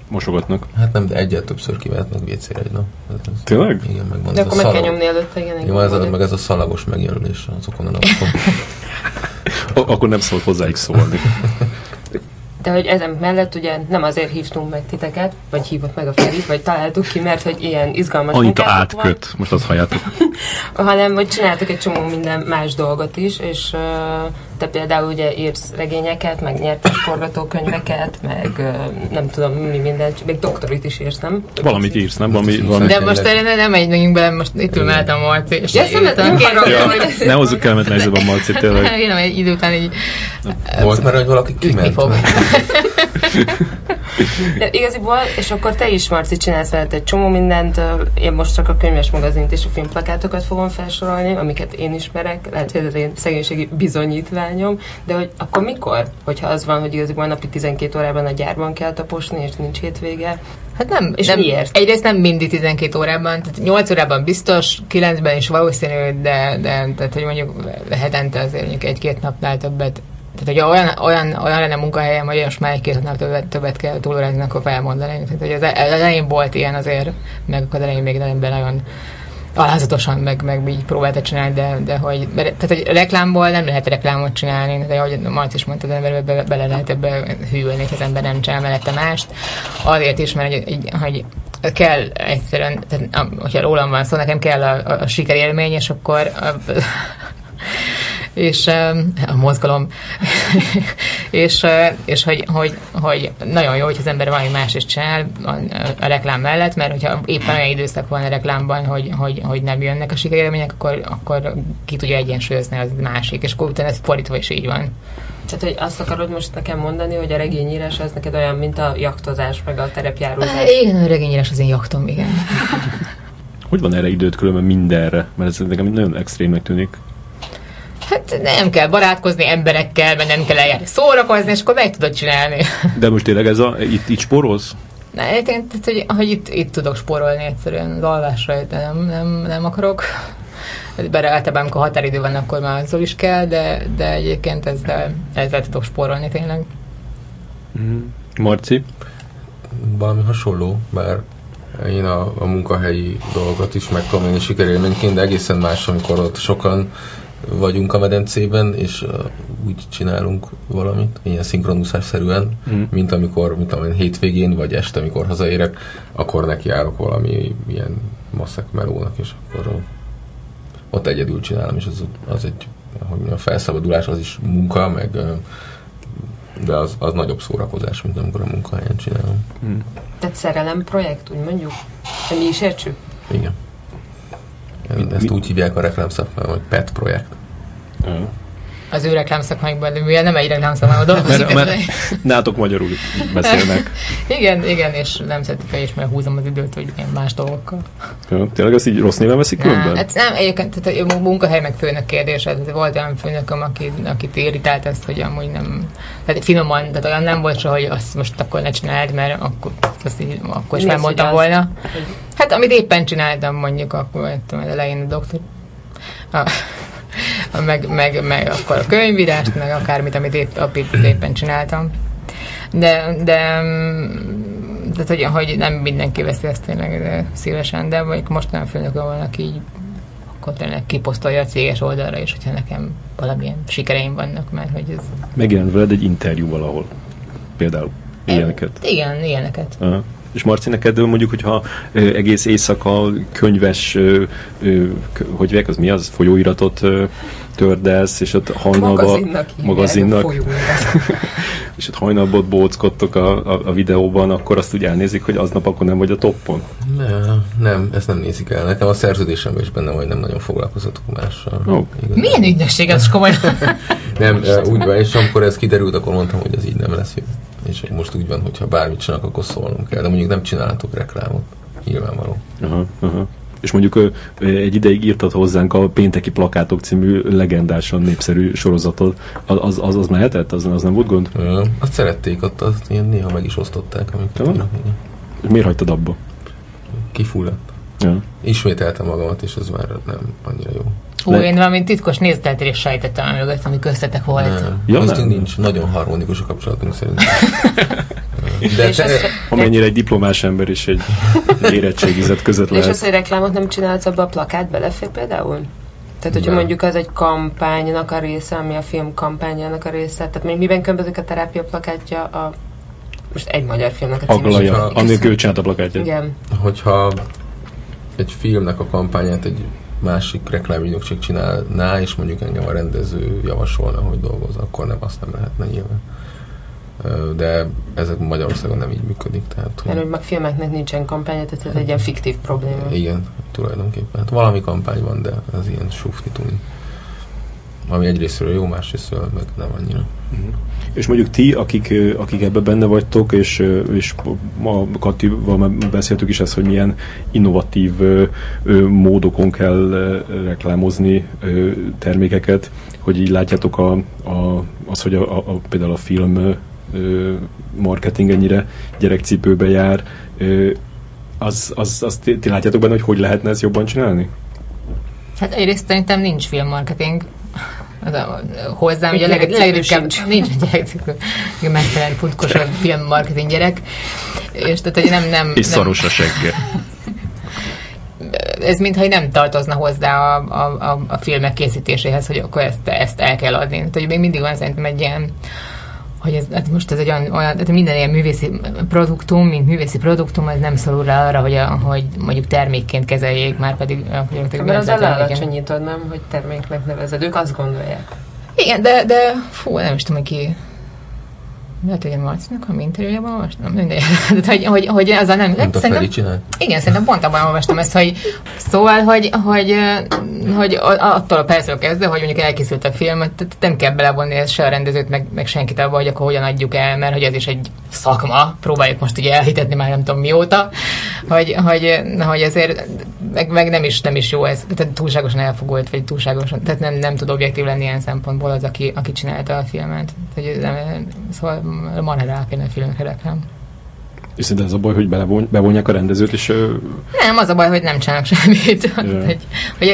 mosogatnak. Hát nem, de egyet többször kiváltnak WC-re egy nap. Tényleg? Igen, megvan. De ez akkor meg kell nyomni előtte, igen. Jó, meg ez a szalagos megjelölés azokon a napokon. Akkor nem szólt hozzáig szólni. De hogy ezen mellett ugye nem azért hívtunk meg titeket, vagy hívott meg a Ferit, vagy találtuk ki, mert hogy ilyen izgalmas Anita munkátok átköt, van, most azt halljátok. Hanem, hogy csináltok egy csomó minden más dolgot is, és te például ugye írsz regényeket, meg nyertes forgatókönyveket, meg nem tudom, mi mindent, még doktorit is írsz, nem? Valamit írsz, nem? Valami de most erre nem megyünk bele, most itt ülmelt a Marci. Ja, szemletem, kérlek. Ne hozzuk kellemet nehezőbb a Marci, tényleg. Én egy idő után így... Volt már, hogy valaki kiment. De igaziból, és akkor te is, Marci, csinálsz veled egy csomó mindent. Én most csak a könyves magazint és a filmplakátokat fogom felsorolni, amiket én ismerek, lehet, hogy ez az én szegénységi bizonyítványom, de hogy akkor mikor? Hogyha az van, hogy igaziból napi 12 órában a gyárban kell taposni, és nincs hétvége. Hát nem. És nem, miért? Egyrészt nem mindig 12 órában, tehát 8 órában biztos, 9-ben is valószínű, de tehát, hogy mondjuk hetente azért mondjuk egy-két napnál többet. Tehát, hogy olyan lenne a munkahelyem, hogy most már egy-két nap többet kell túlórázni, akkor felmondani. Tehát, hogy az elején volt ilyen azért, meg akkor az elején még nagyon alázatosan, meg így próbálta csinálni, de hogy reklámból nem lehet reklámot csinálni, de ahogy Marci is mondta, az ember bele lehet ebbe hűlni, hogy az ember nem csinál mellette mást. Azért is, mert hogy kell egyszerűen, tehát, hogyha rólam van szó, nekem kell a sikerélmény, és akkor... és a mozgalom, és hogy nagyon jó, hogy az ember valami más is csinál a reklám mellett, mert hogyha éppen olyan időszak van a reklámban, hogy nem jönnek a sikerélmények, akkor ki tudja egyensúlyozni az másik, és akkor utána ez fordítva is így van. Tehát, hogy azt akarod most nekem mondani, hogy a regényírás az neked olyan, mint a jaktozás, meg a terepjárózás? Igen, a regényírás az én jaktom, igen. Hogy van erre időt különben mindenre? Mert ez nekem nagyon extrémnek tűnik. Hát nem kell barátkozni emberekkel, mert nem kell eljárni szórakozni, és akkor meg tudod csinálni. De most tényleg ez itt spórolsz? Na, hogy itt tudok spórolni egyszerűen az alvásra, de nem akarok. Bár általában, amikor határidő van, akkor már azzal is kell, de egyébként ezzel tudok spórolni tényleg. Marci? Valami hasonló, bár én a munkahelyi dolgot is meg tudom én sikerélményként, de egészen más, amikor ott sokan vagyunk a medencében, és úgy csinálunk valamit, ilyen szinkronúszásszerűen, mint amikor hétvégén, vagy este, amikor hazaérek, akkor nekiállok valami ilyen maszek melónak, és akkor ott egyedül csinálom, és az egy, hogy mondjam, felszabadulás, az is munka, meg de az nagyobb szórakozás, mint amikor a munkahelyen csinálom. Tehát szerelem projekt, úgy mondjuk, hogy mi is értsük? Igen. Ezt úgy hívják a reklámszakmában, hogy PET projekt. az ő reklámszakmákban, de nem egy reklámszakmában dolgozik. Mert nátok magyarul beszélnek. igen, és nem szeretik el, és mert húzom az időt, hogy én más dolgokkal. Ja, tényleg ezt így rossz néven veszik különben? Hát nem, egyébként tehát a munkahely meg főnök kérdése. Volt olyan főnököm, akit irritált ezt, hogy amúgy nem... Tehát finoman, tehát olyan nem volt se, hogy azt most akkor ne csináld, mert akkor is megmondtam volna. Hát amit éppen csináltam, mondjuk akkor elején a doktor... Meg akkor a könyvírást, meg akármit, amit éppen csináltam. De hogy nem mindenki veszi ezt tényleg szívesen, de mondjuk most nem főnökön van, aki így akkor tényleg kiposztolja a céges oldalra is, hogyha nekem valamilyen sikereim vannak, mert hogy ez... Megjelent veled egy interjú valahol, például ilyeneket. Igen, ilyeneket. Aha. És Marci, neked mondjuk, hogyha egész éjszaka könyves, hogy vek, az mi az, folyóiratot tördelsz, és ott hajnalba... Magazinnak. Folyóirat. És ott hajnalba bóckodtok a videóban, akkor azt úgy elnézik, hogy aznap akkor nem vagy a toppon? Nem, ezt nem nézik el. Nekem a szerződésemben is benne, hogy nem nagyon foglalkozatok mással. Oh. Milyen ügynökség ez komolyan? Nem, úgy van, és amikor ez kiderült, akkor mondtam, hogy ez így nem lesz jó. És most úgy van, hogyha bármit csinálok, akkor szólnunk kell. De mondjuk nem csinálhatok reklámot. Nyilvánvaló. Aha. És mondjuk egy ideig írtad hozzánk a Pénteki Plakátok című legendásan népszerű sorozatot. Az mehetett? Az nem volt gond? Ja, azt szerették, azt néha meg is osztották. Miért hagytad abba? Kifulladt. Ja. Ismételtem magamat, és ez már nem annyira jó. Én valami titkos nézteltérés sejtettem a mögött, ami köztetek volt. Ja, azt nincs. Nagyon harmonikus a kapcsolatunk szerintem. De amennyire egy diplomás ember és egy érettségizett között lehet. És azt, hogy reklámot nem csinálsz, abba a plakát belefér például? Tehát, hogyha mondjuk az egy kampánynak a része, ami a film kampányának a része, tehát mondjuk miben különbözik a terápia plakátja a... Most egy magyar filmnek a címűség. Annélkül csinált a plakátját. Igen. Hogyha egy filmnek a kampányát egy másik reklámügynökség csinálná, és mondjuk engem a rendező javasolna, hogy dolgozz, akkor nem, azt nem lehetne nyilván. De ezek Magyarországon nem így működik. Tehát, hogy... Mert hogy filmeknek nincsen kampánya, tehát ez egy ilyen fiktív probléma. Igen, tulajdonképpen. Hát valami kampány van, de ez ilyen sufni-tuni. Ami egyrésztről jó, másrésztről meg nem annyira. Mm-hmm. És mondjuk ti, akik ebben benne vagytok, és ma Katival beszéltük is ezt, hogy milyen innovatív módokon kell reklámozni termékeket, hogy így látjátok az, hogy például a film marketing ennyire gyerekcipőbe jár, azt ti látjátok benne, hogy lehetne ezt jobban csinálni? Hát egyrészt szerintem nincs filmmarketing. Hozzám, ugye a legrikebb nincs egy gyerekcipő, megfelelő futkos filmmarketing gyerek, és tehát, hogy nem... És szaros a segge. Ez mintha nem tartozna hozzá a filmek készítéséhez, hogy akkor ezt el kell adni. Tehát, hogy még mindig van szerintem egy ilyen, hogy ez egy olyan minden ilyen művészi produktum, ez nem szorul rá arra, hogy mondjuk termékként kezeljék, már pedig... Mert az alacsonyítod, nem, hogy terméknek nevezed. Ők azt gondolják. Igen, de nem is tudom, aki... Lehet, hogy a Marcinak, ami interjújában olvastam, mindegy. hogy azzal nem... Szerintem pont abban olvastam ezt, hogy szóval, hogy attól a percről kezdve, hogy mondjuk elkészült a film, nem kell belevonni ezt se a rendezőt, meg senkit abba, hogy akkor hogyan adjuk el, mert hogy ez is egy szakma, próbáljuk most ugye elhitetni már nem tudom mióta, hogy ezért meg nem is jó ez, tehát túlságosan elfogult, vagy túlságosan, tehát nem tud objektív lenni ilyen szempontból az, aki csinálta a filmet. Tehát, szóval marha rá kéne a filmekre reklám. És szerintem az a baj, hogy bevonják a rendezőt, és... Nem, az a baj, hogy nem csinálnak semmit. Hogy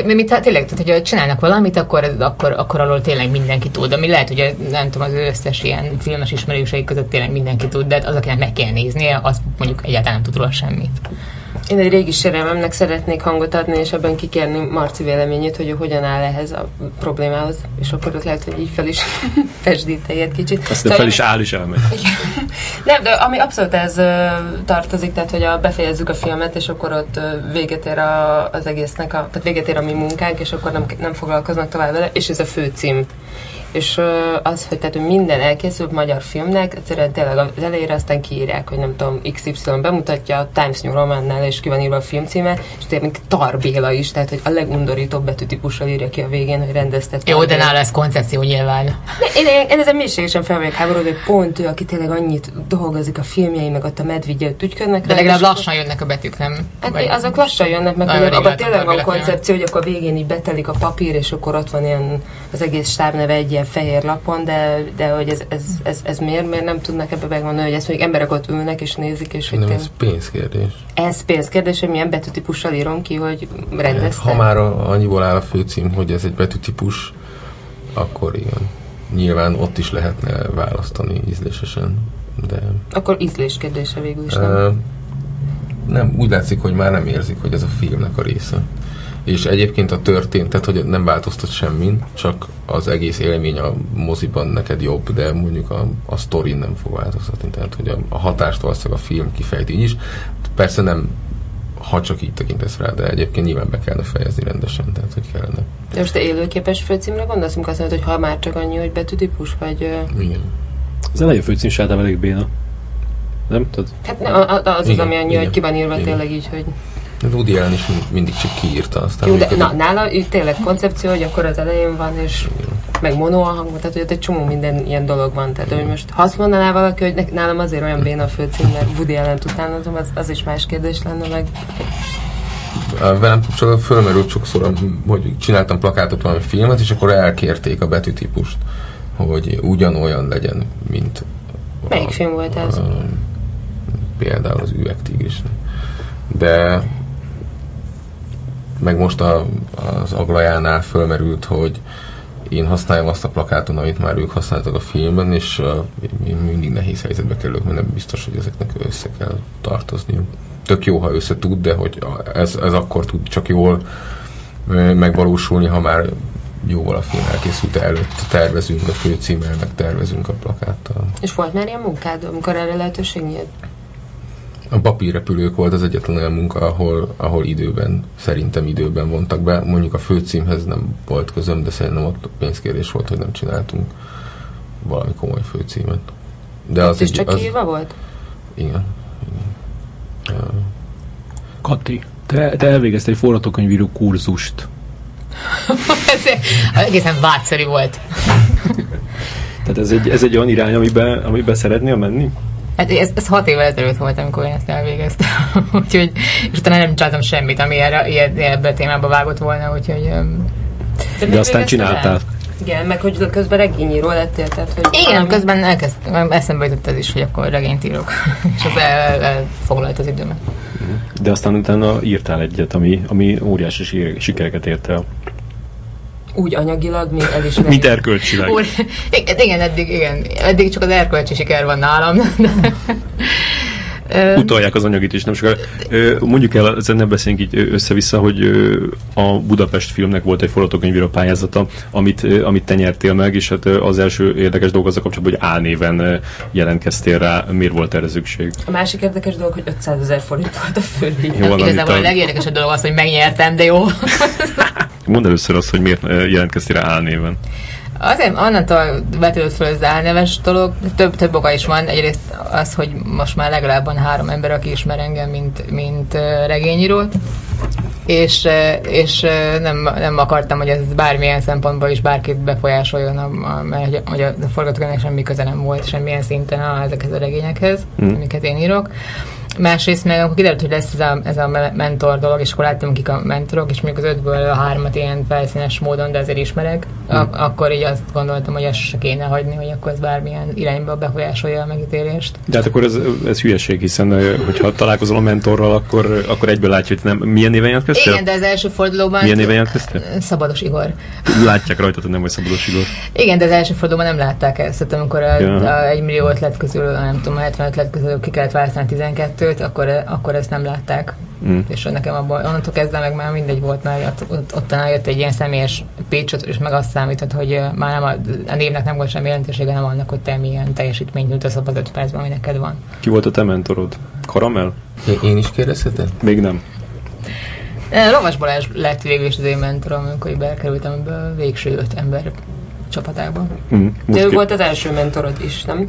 tényleg, tehát, hogyha csinálnak valamit, akkor alól tényleg mindenki tud. Ami lehet, hogy nem tudom, az összes ilyen filmes ismerőseik között tényleg mindenki tud, de az, akinek meg kell néznie, az mondjuk egyáltalán nem tud róla semmit. Én egy régi sérelmemnek szeretnék hangot adni, és ebben kikérni Marci véleményét, hogy ő hogyan áll ehhez a problémához, és akkor ott lehet, hogy így fel is fesdít egy kicsit. Aztán fel is áll, is elmegy. Nem, de ami abszolút ez tartozik, tehát, hogy befejezzük a filmet, és akkor ott véget ér az egésznek, tehát véget ér a mi munkánk, és akkor nem foglalkoznak tovább vele, és ez a főcím. és az, hogy tehát minden elkészült magyar filmnek, egyszerűen tényleg az elejére aztán kiírják, hogy nem tudom, XY bemutatja a Times New Roman-nál, és ki van írva a filmcíme, és tényleg Tar Béla is, tehát hogy a legundorítóbb betűtípussal írja ki a végén, hogy rendezte. Jó, de nála ez koncepció nyilván. Én ezen mélységesen fel vagyok háborúban, hogy pont ő, aki tényleg annyit dolgozik a filmjei, meg ott a medvigyet tügyködnek. De legalább lassan jönnek a betűk, nem? Hát azok lassan jönnek, meg abban tényleg van koncepció, hogy akkor végén így betelik a papír, és akkor ott van ilyen az egész stábneve egy ilyen fehér lapon, de hogy ez miért nem tudnak ebbe megmondani, hogy ezt még emberek ott ülnek és nézik, és hogy... Nem, ez pénzkérdés. Ez pénzkérdés, hogy milyen betűtípussal írom ki, hogy rendeztem. Ha már annyiból áll a főcím, hogy ez egy betűtípus, akkor igen. Nyilván ott is lehetne választani ízlésesen, de... Akkor ízléskérdése végül is nem. Úgy látszik, hogy már nem érzik, hogy ez a filmnek a része. És egyébként a történetet, hogy nem változtat semmin, csak az egész élmény a moziban neked jobb, de mondjuk a sztori nem fog változtatni. Tehát, hogy a hatást valószínűleg a film kifejti így is. Persze nem, ha csak így tekintesz rá, de egyébként nyilván be kellene fejezni rendesen, tehát hogy kellene. De most te élőképes főcímre gondolsz, amikor azt mondod, hogy ha már csak annyi, hogy betűtípus, vagy... Igen. Az elején főcím sárdám elég béna. Nem tudod? Hát az igen, ami annyi, igen, hogy ki van írva, igen. Tényleg így, hogy... Woody Allen is mindig csak kiírta aztán. Jó, de nála tényleg koncepció, hogy akkor az elején van, és meg mono a hang, tehát hogy egy csomó minden ilyen dolog van. Tehát hogy most ha azt mondaná valaki, hogy nálam azért olyan béna a főcím, mert Woody Allent utánozom, az is más kérdés lenne meg. Velem kapcsolatban fölmerült sokszor, hogy csináltam plakátot valami filmet, és akkor elkérték a betűtípust, hogy ugyanolyan legyen, mint... Melyik film volt ez? Például az Üvegtigrisnek. De... meg most az Aglajánál fölmerült, hogy én használjam azt a plakáton, amit már ők használtak a filmben, és én mindig nehéz helyzetbe kerülök, mert nem biztos, hogy ezeknek össze kell tartozniuk. Tök jó, ha össze tud, de hogy ez akkor tud csak jól megvalósulni, ha már jóval a film elkészült előtt tervezünk a főcímmel, meg tervezünk a plakáttal. És volt már ilyen munkád, amikor erre lehetőség nyílt? A papírrepülők volt az egyetlen olyan munka, ahol szerintem időben vontak be. Mondjuk a főcímhez nem volt közöm, de szerintem ott pénzkérés volt, hogy nem csináltunk valami komoly főcímet. De az is csak írva volt? Igen. Kati, te elvégeztél egy forgatókönyvíró kurzust. Ez egészen vágyszerű volt. Tehát ez egy olyan irány, amiben szeretnél menni? Hát ez 6 évvel ezelőtt volt, amikor én ezt elvégeztem. Úgyhogy, és utána nem csináltam semmit, ami ebbe a témába vágott volna, úgyhogy... De aztán csináltál. Igen, meg hogy közben regényíró lettél, tehát hogy... Igen, valami... közben eszembe jutott ez is, hogy akkor regényt írok. És az elfoglalt az időmet. De aztán utána írtál egyet, ami óriási sikereket ért el. Úgy anyagilag, mint elismerjük. Mint erkölcsileg. Igen, eddig csak az erkölcsi siker van nálam. Utalják az anyagit is, nem sokára. Mondjuk el, ezen nem beszélünk így össze-vissza, hogy a Budapest filmnek volt egy forgatókönyvíró pályázata, amit te nyertél meg, és hát az első érdekes dolog azzal kapcsolatban, hogy A-néven jelentkeztél rá. Miért volt erre szükség? A másik érdekes dolog, hogy 500 000 forint volt a fődíj. Igazából a legérdekesebb dolog az, hogy megnyertem, de jó. Mondd először azt, hogy miért jelentkeztél rá A-néven. Azért annantól vetődött fel az álneves dolog, több oka is van. Egyrészt az, hogy most már legalább 3 ember, aki ismer engem, mint regényírót, és nem akartam, hogy ez bármilyen szempontból is bárkit befolyásoljon, mert hogy a forgatókönyvnek semmi köze nem volt semmilyen szinten ezekhez a regényekhez, amiket én írok. Másrészt meg akkor kiderült, hogy lesz ez a mentor dolog, és akkor láttam, kik a mentorok, és még az 5-ből 3-at ilyen felszínes módon, de azért ismerek. Akkor így azt gondoltam, hogy ezt se kéne hagyni, hogy akkor ez bármilyen irányba befolyásolja a megítélést. De hát akkor ez hülyeség, hiszen hogyha találkozol a mentorral, akkor egyből látja, hogy nem. Milyen néven jelentkeztél? Igen, de az első fordulóban... Milyen néven jelentkeztél? Szabados Igor. Látják rajta, hogy nem vagy Szabados Igor. Igen, de az első fordulóban nem látták ezt, amikor a 1 millió ötlet közül, nem tudom, 75 ötlet közül ki kellett választani 12. Akkor ezt nem látták. És nekem abból onnantól kezdve meg már mindegy volt, mert ottanál jött egy ilyen személyes pitch, és meg azt számított, hogy már nem a névnek nem volt semmi jelentősége, nem annak, hogy te milyen teljesítményt nyújtasz abban az 5 percben, ami neked van. Ki volt a te mentorod? Karamell? Én is kérdezheted? Még nem. Lovas Balázs lett végül is az én mentorom, amikor belkerültem, ebből végső 5 ember csapatákban. De ő volt az első mentorod is, nem?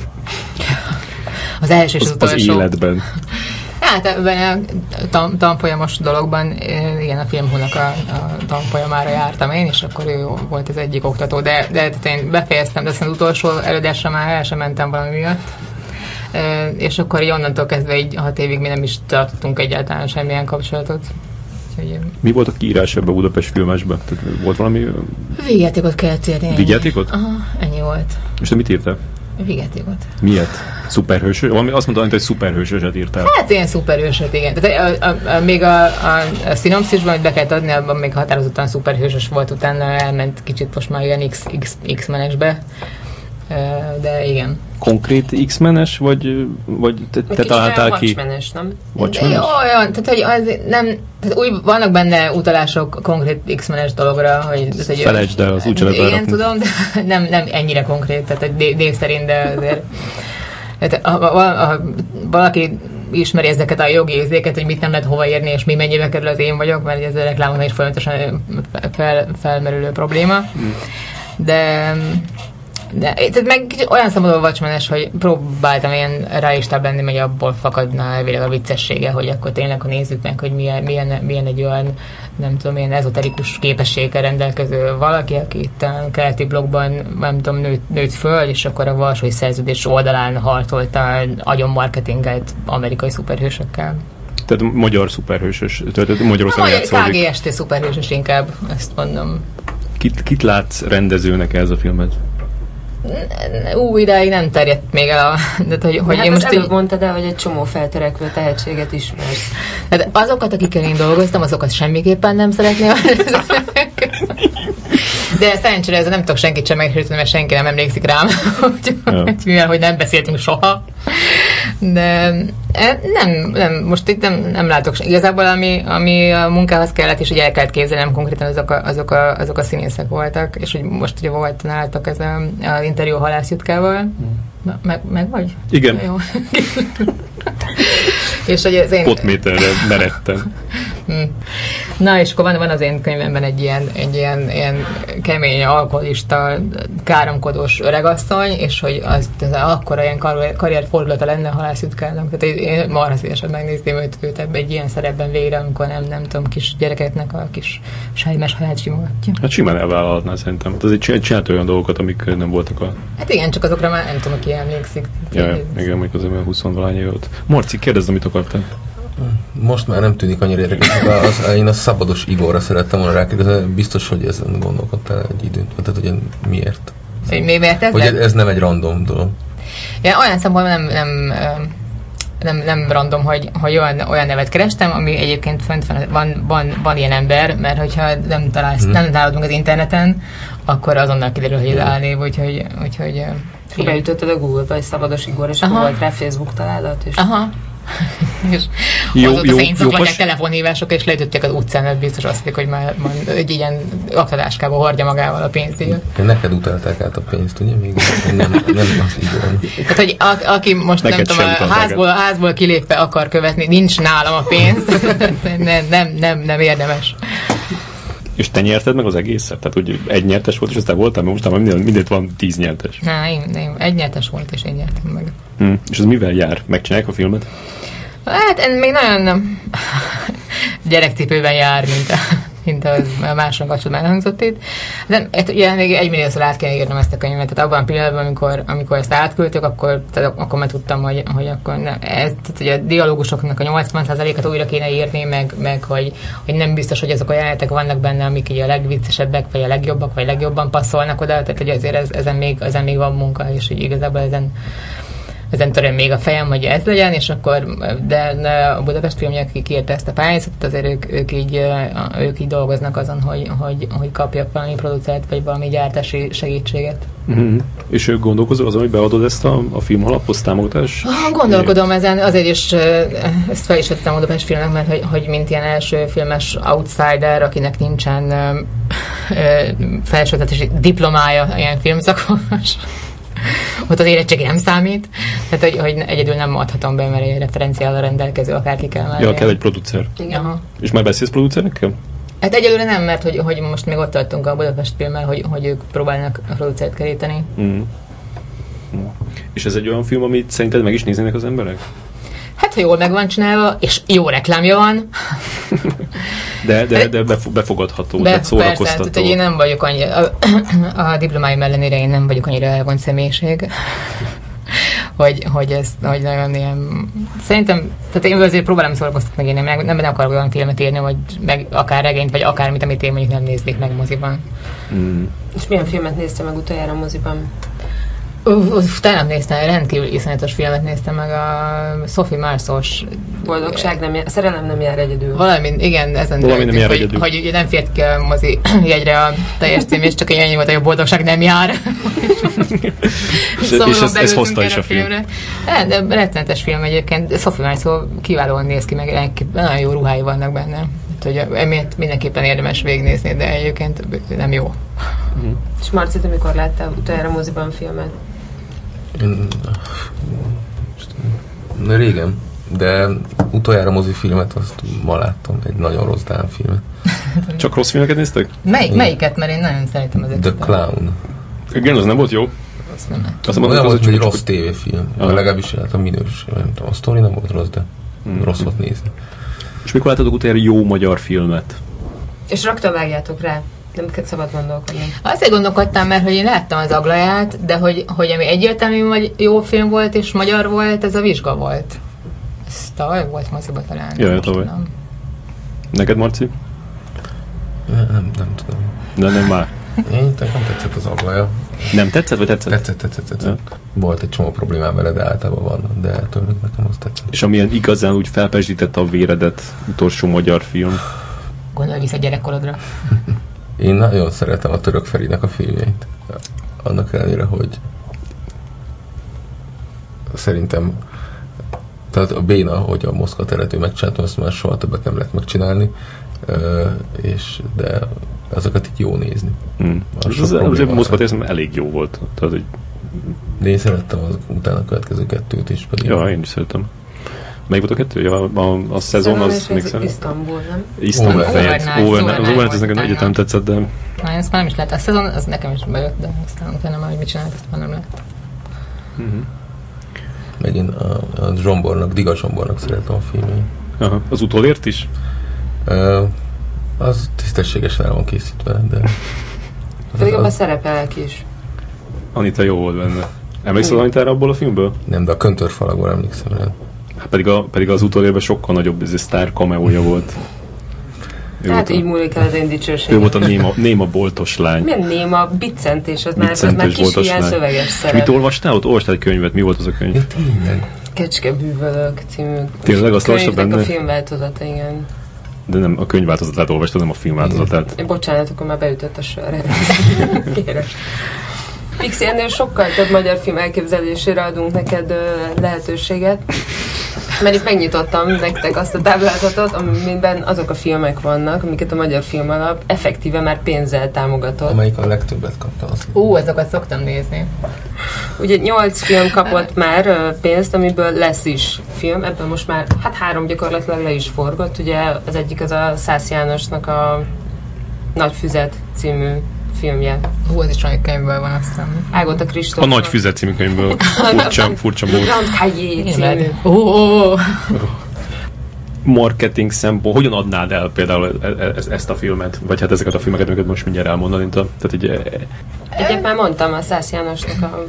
Az első és az utolsó. Az életben. Hát ebben a tanfolyamos dologban, igen, a Filmhúnak a tanfolyamára jártam én, és akkor ő volt az egyik oktató, de én befejeztem, de aztán az utolsó előadásra már el sem mentem valami miatt. És akkor így onnantól kezdve így 6 évig mi nem is tartottunk egyáltalán semmilyen kapcsolatot. Úgyhogy... Mi volt a kiírás ebben a Budapest Filmesben? Tehát volt valami... Vígjátékot kellett írni. Vígjátékot? Aha, ennyi volt. És te mit írtál? Vígjátékot. Miért? Szuperhősös? Valami azt mondta, hogy szuperhősöset írtál. Hát ilyen szuperhősöt, igen. Tehát még a szinopszisban, hogy be kellett adni, abban még határozottan szuperhősös volt, utána elment kicsit most már ilyen X-menesbe. De igen. Konkrét X-menes, vagy te találtál ki? Watchmenes, nem? Watchmenes? Olyan, tehát hogy az nem, tehát úgy vannak benne utalások konkrét X-menes dologra, hogy... Felejtsd el, az úgy sem lehet. Igen, tudom, de nem ennyire konkrét, tehát név szerint, de azért... Ha valaki ismeri ezeket a jogi érzéket, hogy mit nem lehet hova érni, és mi mennyibe kerül az én vagyok, mert ez a reklámon is folyamatosan felmerülő probléma. De tehát meg kicsit olyan szabadon vacsmenes, hogy próbáltam ilyen rálistább lenni, hogy abból fakadna elvileg a viccessége, hogy akkor tényleg nézzük meg, hogy milyen egy olyan, nem tudom, ilyen ezoterikus képességgel rendelkező valaki, aki itt a keleti blogban, nem tudom, nőtt föl, és akkor a Varsói Szerződés oldalán harcolta agyon marketinget amerikai szuperhősökkel. Tehát magyar szuperhősös, tehát Magyarországon játszódik. KGST szuperhősös inkább, ezt mondom. Kit látsz rendezőnek ez a filmet? Idáig nem terjedt még el hogy hát én most így... mondtad el, hogy egy csomó feltörekvő tehetséget ismersz. Hát azokat, akikkel én dolgoztam, azokat semmiképpen nem szeretném. De szerencsére ez nem tudok senkit sem megsérteni, mert senki nem emlékszik rám, mivel hogy nem beszéltünk soha. De nem, most itt nem látok. Igazából ami a munkához kellett, és hogy el kellett képzelnem konkrétan, azok a színészek voltak, és hogy most ugye volt nálatok ez az interjú Halász Jutkával. Meg vagy? Igen. Jó. És hogy az én... Potméterre meredtem. Na, és akkor van az én könyvemben egy ilyen kemény, alkoholista, káromkodós öregasszony, és hogy az akkora ilyen karrierfordulata lenne a Halász Jutkának. Tehát én marha szívesen megnézném őt ebben egy ilyen szerepben végre, amikor nem tudom, kis gyerekeknek a kis sejmes haját simogatja. Hát simán elvállalhatná szerintem. Hát azért csinált olyan dolgokat, amik nem voltak a... Hát igen, csak azokra már nem tudom, aki emlékszik. Jaj, igen, mondjuk azért 20-valahány év volt. Marci, kérdezd, amit akartál. Most már nem tűnik annyira érdekes, de én a Szabados Igorra szerettem volna rákérdezni, biztos, hogy ezen gondolkodtál egy időt, tehát hogy miért? Hogy miért ez? Hogy ez nem egy random dolog. Ja, olyan szempontból nem random, hogy olyan nevet kerestem, ami egyébként fönt van ilyen ember, mert hogyha nem találunk az interneten, akkor azonnal kiderül, hogy állnév, úgyhogy... Beütötted a Google-ba, hogy Szabados Igor, és volt rá Facebook találat, és... Aha. És azóta szerint szoklatják telefonhívások, és leütötték az utcán, mert biztos azt hogy már egy ilyen akadáskába hordja magával a pénzdíjat. Neked utalták át a pénzt, ugye? Még nem az igazán. Tehát, hogy aki most neked nem tudom, a házból kilépve akar követni, nincs nálam a pénz, nem érdemes. És te nyerted meg az egészet? Tehát, hogy egy nyertes volt, és aztán voltál, mert most már mindent van 10 nyertes. Na, én egy nyertes volt, és én nyertem meg. És az mivel jár? Megcsinálják a filmet? Hát, én még nagyon nem gyerekcipőben jár, mint a másnak kapcsolatban elhangzott itt. De ugye még 1 milliószor át kell írnom ezt a könyvet, tehát abban a pillanatban, amikor ezt átküldtük, akkor már tudtam, hogy akkor nem. Tehát ugye a dialógusoknak a 80%-at újra kéne írni, meg hogy nem biztos, hogy azok a jelenetek vannak benne, amik így a legviccesebbek, vagy a legjobbak, vagy legjobban passzolnak oda, tehát hogy azért ezen még van munka, és így igazából ezen töröm még a fejem, hogy ez legyen, és akkor de a Budapest Filmje, aki kiírta ezt a pályázatot, azért ők így dolgoznak azon, hogy kapjak valami producert, vagy valami gyártási segítséget. Mm-hmm. És ők gondolkozol azon, hogy beadod ezt a filmalaphoz támogatás? Gondolkodom ezen, azért is ezt fel is vettem a Budapest Filmnek, mert hogy mint ilyen első filmes outsider, akinek nincsen felsőoktatási diplomája ilyen filmszakos, ott az érettségi nem számít, tehát hogy egyedül nem adhatom be, mert egy referenciállal rendelkező akárki kell már. Ja, kell egy producer. Igen. Aha. És már beszélsz producerekkel? Hát egyelőre nem, mert hogy most még ott tartunk a Budapest filmmel, hogy ők próbálnak a producert keríteni. Mm. Ja. És ez egy olyan film, amit szerinted meg is néznének az emberek? Hát, ha jól meg van csinálva, és jó reklámja van. De befogadható, tehát szórakoztató. Persze, tehát én nem vagyok annyira, a diplomáim ellenére én nem vagyok annyira elvont személyiség. hogy nagyon ilyen... Szerintem, tehát én azért próbálom szórakoztatni meg, én nem akarok olyan filmet írni, vagy meg akár regényt, vagy akármit, amit én mondjuk nem néznék meg moziban. Mm. És milyen filmet néztem meg utoljára moziban? Utána néztem, rendkívül iszonyatos filmet néztem meg, a Sophie Marceau-s... Boldogság nem jár, szerelem nem jár egyedül. Valamint, igen, ezen történt, hogy nem fért ki a mozi jegyre a teljes cím, és csak ennyi volt, hogy a boldogság nem jár. Szóval és ez hozta is a filmre. De rettenetes film egyébként. Sophie Marceau kiválóan néz ki, meg nagyon jó ruhái vannak benne. Hogy emiatt mindenképpen érdemes végignézni, de egyébként nem jó. Mm. És Marcit, amikor láttál utoljára moziban filmet? Régen, de utoljára mozifilmet azt ma láttam, egy nagyon rossz dán filmet. Csak rossz filmeket néztek? Melyiket? Mert én nagyon szeretem ezeket. The Clown. Igen, az nem volt jó. Azt nem láttam. Azt mondom, hogy egy rossz tévéfilm. Legalábbis láttam minős. Nem tudom, a sztori nem volt rossz, de rossz volt nézni. És mikor láttatok utána jó magyar filmet? És rakta vágjátok rá. Nem szabad gondolkodni. Azért gondolkodtam, mert hogy én láttam az Aglaját, de hogy ami egyértelmű jó film volt és magyar volt, ez a Vizsga volt. Ez tavaly volt moziba talán. Jaj, tavaly. Neked, Marci? Nem tudom. De nem már. Én nem tetszett az Aglaja. Nem tetszett, vagy tetszett? Tetszett. Volt egy csomó problémám vele, de általában van, de tőlük nekem az tetszett. És amilyen igazán úgy felpezsdített a véredet utolsó magyar film? Gondolj vissza gyerekkorodra. Én nagyon szeretem a Török Ferinek a filmjeit. Annak ellenére, hogy szerintem tehát a béna, hogy a Moszkva teret ő megcsináltam, azt már soha többet nem lehet megcsinálni. De azokat itt jó nézni. Az Moszkva tér szerintem elég jó volt. Tehát, de én szerettem az utána a következő kettőt is. Pedig. Ja, én is szerettem. Melyik volt a kettő? A szezon az még szerintem. Isztambul, nem? Isztambul. Az Overnight nekem egyetem tetszett, de... Ezt már nem is lehet. A szezon az nekem is bejött, de aztán utána már, hogy mit csinált, ezt már nem lehet. Megint a Zsombornak, Diga Zsombornak szeretem a filmjét. Aha. Az Utolért is? Az tisztességesen el van készítve, de... Pedig abban szerepelek is. Anita jó volt benne. Emlékszel Anitára abból a filmből? Nem, de a Köntörfalakból emlékszem rá. Hát pedig az Utolérben sokkal nagyobb sztár kameója volt. Tehát így múlik el az én dicsőségem. Ő volt a néma boltos lány. Milyen néma? Biccentés, az már kis ilyen szöveges szerep. És mit olvastál? Ott olvastál egy könyvet. Mi volt az a könyv? Itt tényleg. Kecskebűvölök című. Tényleg azt olvastad benne? A filmváltozata, igen. De nem a könyvváltozatát olvastad, nem a filmváltozatát. Bocsánat, akkor már beütött a sörre. Kérem. Pixi, ennél sokkal több magyar film elképzelésére adunk neked lehetőséget. Mert itt megnyitottam nektek azt a táblázatot, amiben azok a filmek vannak, amiket a Magyar Film Alap effektíve már pénzzel támogatott. Amelyik a legtöbbet kapta azt. Azokat szoktam nézni. Ugye 8 film kapott már pénzt, amiből lesz is film. Ebben most már 3 gyakorlatilag le is forgott. Ugye az egyik az a Szász Jánosnak a Nagy Füzet című filmje. Az is olyan könyvből van, aztán. Ágota Kristóf. A Nagy Füzet című könyvből. Furcsa mód. Grand Cahier című. Marketing szempont. Hogyan adnád el például ezt a filmet? Vagy hát ezeket a filmeket, amiket most mindjárt elmondani? Egyébként már mondtam a Szász Jánosnak a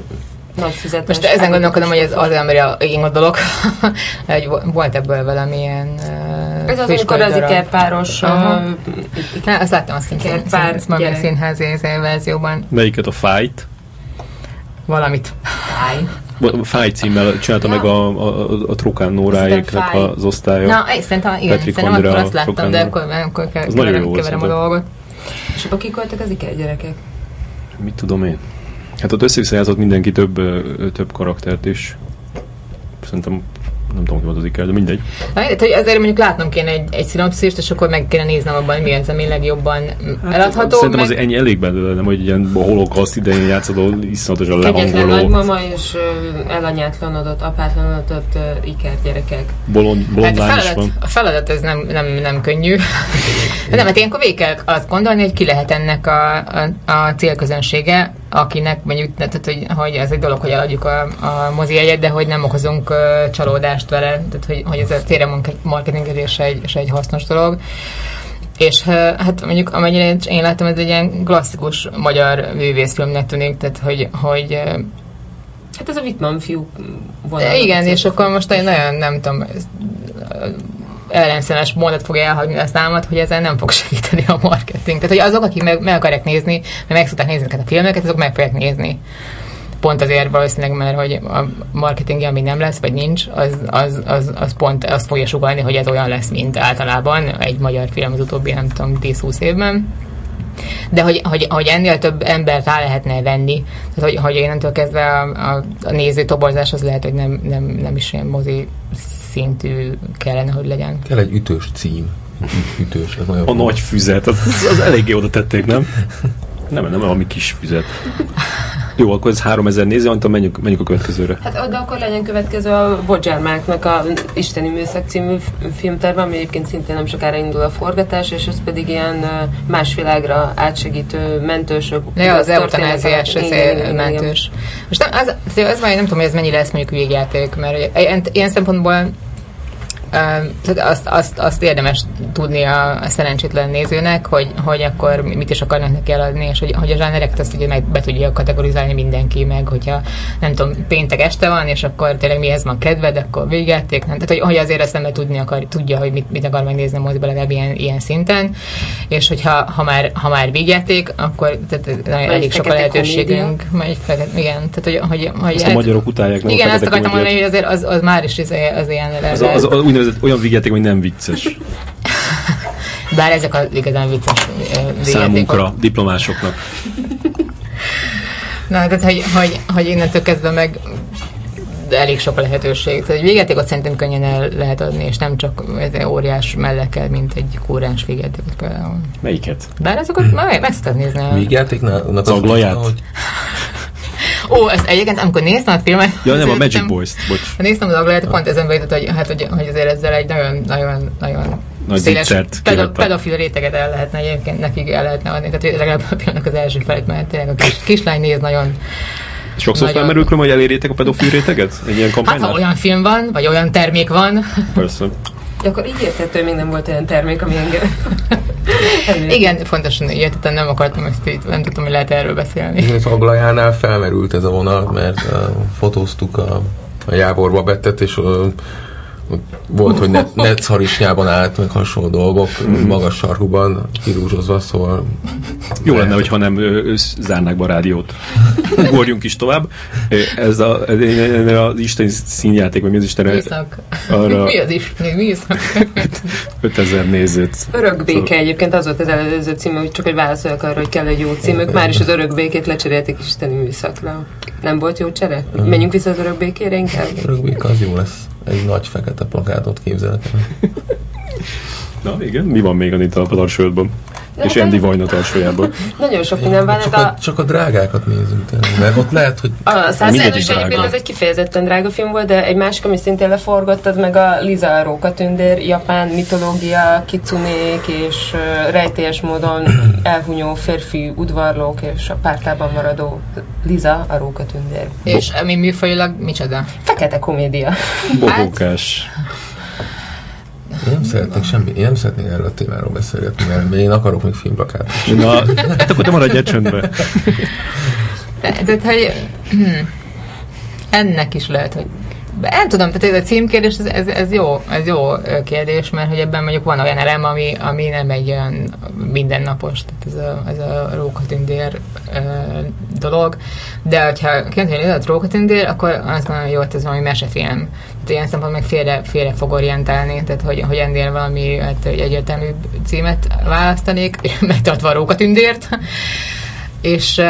Nagy Füzet. Most ezen gondolkodom, hogy ez az, amire én gondolok. Volt ebből valamilyen... Ez az, amikor az ikerpáros... Azt láttam a színházi verzióban. Melyiket? A Fájt? Valamit. Fáj címmel csinálta meg a Trokán Nóráéknek az osztálya. Na, szerintem akkor azt láttam, de akkor keverem a dolgot. És akkor kik voltak az ikergyerekek? Mit tudom én? Hát ott össze-visszajátszott mindenki több karaktert is. Szerintem nem tudom, hogy mondozik el, de mindegy. Hát, hogy azért mondjuk látnom kéne egy szinopszist, és akkor meg kéne néznem abban, mi az, ami legjobban eladható. Szerintem meg... azért ennyi elég benne, nem, hogy ilyen holokauszt idején játszadó, iszonyatosan lehangoló. Kegyetlen nagymama és elanyátlanodott, apátlanodott ikert gyerekek. Bolond hát a feladat ez nem könnyű. De nem, hát ilyenkor végig kell azt gondolni, hogy ki lehet ennek a célközönsége, akinek mondjuk, tehát, hogy ez egy dolog, hogy eladjuk a mozi jegyet, de hogy nem okozunk csalódást vele, tehát hogy ez a célmarketingelés egy hasznos dolog. És hát mondjuk amennyire én láttam, ez egy ilyen klasszikus magyar művészfilmnek tűnik, tehát hogy hát ez a Wittmann fiú vonal. Igen, és akkor most én nagyon nem tudom, ellenszemes mondat fogja elhagyni a számat, hogy ezzel nem fog segíteni a marketing. Tehát, hogy azok, akik meg akarják nézni, mert meg szokták nézni a filmeket, azok meg fogják nézni. Pont azért valószínűleg, mert hogy a marketing, ami nem lesz, vagy nincs, az pont azt fogja sugalni, hogy ez olyan lesz, mint általában egy magyar film az utóbbi, nem tudom, 10-20 évben. De hogy ennél több embert rá lehetne venni, tehát hogy innentől kezdve a néző toborzás az lehet, hogy nem is ilyen mozi szintű kellene, hogy legyen. Kell egy ütős cím. Ütős, ez a nagy füzet, az eléggé oda tették, nem? Nem, valami kis füzet. Jó, akkor ez 3000 néző, annyit menjünk a következőre. Hát oda akkor legyen következő a Bodzsár Márknak a Isteni Műszak című filmterve, ami egyébként szintén nem sokára indul a forgatás, és ez pedig ilyen más világra átsegítő mentősök. Ja, az eutanáziás, ez mentős. Most az van, nem tudom, hogy ez mennyi lesz mondjuk végjáték, mert ilyen szempontból azt érdemes tudni a szerencsétlen nézőnek, hogy akkor mit is akarnak neki eladni, és hogy a zsánereket azt ugye meg be tudja kategorizálni mindenki, meg hogyha nem tudom, péntek este van, és akkor tényleg mihez van kedved, akkor végjáték, nem? Tehát hogy azért azt ember tudja, hogy mit akar megnézni a moziba, legalább ilyen szinten, és hogyha ha már végjáték, akkor tehát elég sok a lehetőségünk. Igen, tehát hogy ezt a magyarok utálják. Igen, azt akartam mondani, hogy azért az már is az ilyen olyan vígjáték, hogy nem vicces. Bár ezek az igazán vicces vígjátékok. Számunkra, diplomásoknak. Na, tehát, hogy innentől kezdve meg elég sok a lehetőség. Tehát egy vígjátékot szerintem könnyen el lehet adni, és nem csak óriás mellekkel, mint egy kórás vígjátékot például. Melyiket? Bár azokat már meg szokták nézni. Vígjátéknál? Zaglaját? Ó, ezt egyébként, amikor néztem a filmet... Ja, nem, a Magic Boys-t, bocs. Néztem az agláját, pont ezen bejutott, hogy azért ezzel egy nagyon nagy széles pedofil réteget el lehetne egyébként, nekik el lehetne adni. Tehát legalább a filmnek az első felét, mert tényleg a kislány néz nagyon... Sokszor felmerül külön, hogy elérjétek a pedofil réteget? Egy ilyen kampánynál? Hát, ha olyan film van, vagy olyan termék van... Persze. De akkor így értettől még nem volt olyan termék, ami engem... Igen, fontosan így értettem, nem akartam ezt így, nem tudtam, hogy lehet erről beszélni. Én az Aglajánál felmerült ez a vonal, mert fotóztuk a Jábor Babettet, és volt, hogy necharisnyában állt, meg hasonló dolgok, magas sarkúban, kirúzsozva, szóval... Jó lenne, hogyha nem zárnák be a rádiót. Ugorjunk is tovább. Ez az Isten színjáték, vagy mi az Isten... Műszak. Mi az Isten? Műszak. 5000 nézőt. Örökbéke egyébként, az volt az előző címe, hogy csak hogy válaszoljak arra, hogy kell egy jó cím. Ők már is az örökbékét lecserélték Isteni Műszakra. Nem volt jó csere? Menjünk vissza az örökbékére inkább? Örökbéke az jó lesz. Egy nagy fekete plakátot képzelek. Na igen, mi van még Anita a tarsajodban? És Andy Vajna tarsajában. Nagyon sok minden van. Csak a drágákat nézzünk tényleg, mert ott lehet, hogy a Szász János egyébként az egy kifejezetten drága film volt, de egy másik, ami szintén leforgott, az meg a Liza a Róka Tündér, japán mitológia, kicunék és rejtélyes módon elhunyó férfi udvarlók és a pártában maradó Liza a Róka Tündér. És ami műfajilag micsoda? Fekete komédia. Bogókás. Én nem szeretnék erről a témáról beszélgetni, mert én akarok még filmplakát. Na, hát akkor te maradj egy csöndbe. Tehát, hogy ennek is lehet, hogy nem tudom, tehát ez a címkérdés, ez jó kérdés, mert hogy ebben mondjuk van olyan elem, ami nem egy olyan mindennapos, tehát ez a rókatündér dolog, de hogyha kérdezik, hogy ez a rókatündér, akkor azt mondom, hogy jó, ez valami mesefilm. Tehát ilyen szempontból meg félre fog orientálni, tehát hogy ennél valami egyértelműbb címet választanék, megtartva a rókatündért, és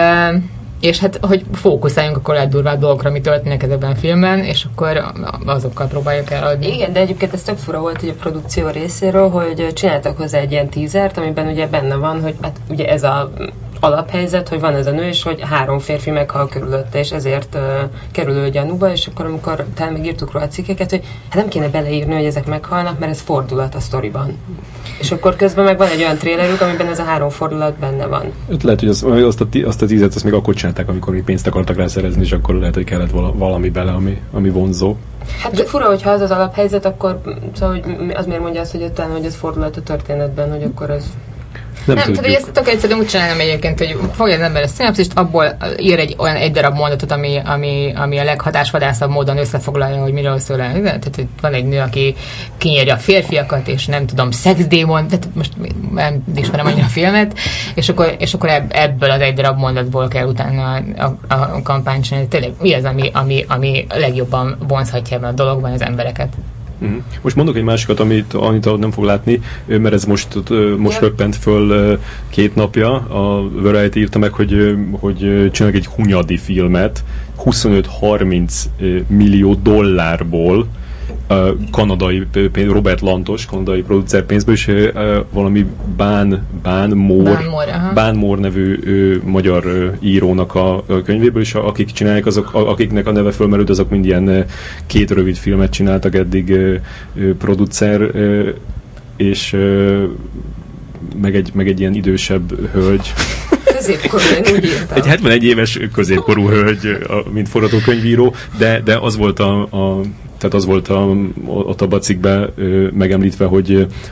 És hát, hogy fókuszáljunk akkor eldurvább dolgokra, mi történik ezekben a filmben, és akkor azokkal próbáljuk eladni. Igen, de egyébként ez tök fura volt, hogy a produkció részéről, hogy csináltak hozzá egy ilyen teasert, amiben ugye benne van, hogy hát ugye ez a alaphelyzet, hogy van ez a nő, és hogy 3 férfi meghal körülötte, és ezért kerül ő gyanúba, és akkor amikor talán megírtuk róla a cikkeket, hogy hát nem kéne beleírni, hogy ezek meghalnak, mert ez fordulat a sztoriban. És akkor közben meg van egy olyan trélerük, amiben ez a 3 fordulat benne van. Lehet, hogy azt a tízet azt még akkor csinálták, amikor még pénzt akartak rászerezni, és akkor lehet, hogy kellett valami bele, ami vonzó. Hát de fura, hogyha az az alaphelyzet, akkor szóval, hogy az miért mondja azt, hogy utána, hogy ez fordulat a történetben, hogy akkor ez... Nem tudjuk. Tehát, hogy ezt tök egyszerűen úgy csinálnám egyébként, hogy fogja az ember a szinapszist, abból ír egy darab mondatot, ami a leghatásvadászabb módon összefoglalja, hogy miről szól. Tehát, hogy van egy nő, aki kinyírja a férfiakat, és nem tudom, szexdémon, tehát most nem ismerem annyira a filmet, és akkor ebből az egy darab mondatból kell utána a kampányt csinálni. Tényleg mi az, ami legjobban vonzhatja ebben a dologban az embereket? Mm. Most mondok egy másikat, amit Anita nem fog látni, mert ez most röppent föl 2 napja. A Variety írta meg, hogy csinálnak egy hunyadi filmet 25-30 millió dollárból, kanadai, Robert Lantos, kanadai producer pénzből, és valami Bán Mór nevű magyar írónak a könyvéből, és akik csinálják, azok, akiknek a neve fölmerült, azok mind ilyen 2 rövid filmet csináltak eddig producer, és meg egy ilyen idősebb hölgy. Egy 71 éves középkorú hölgy, mint forgatókönyvíró, de az volt ott a cikkben megemlítve,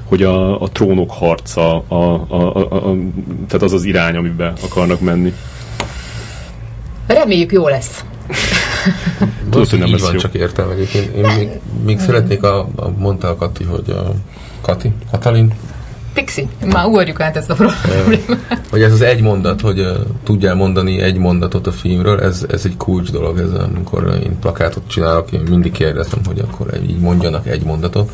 hogy a trónok harca, tehát az az irány, amiben akarnak menni. Reméljük, jó lesz. Tudod, hogy nem lesz van, jó. Csak értem egyébként. Én még szeretnék, mondta a Kati, hogy Katalin. Pixi, már ugorjuk át ezt a problémát. Hogy ez az egy mondat, hogy tudjál mondani egy mondatot a filmről, ez egy kulcs dolog, ez amikor én plakátot csinálok, én mindig kérdezem, hogy akkor így mondjanak egy mondatot,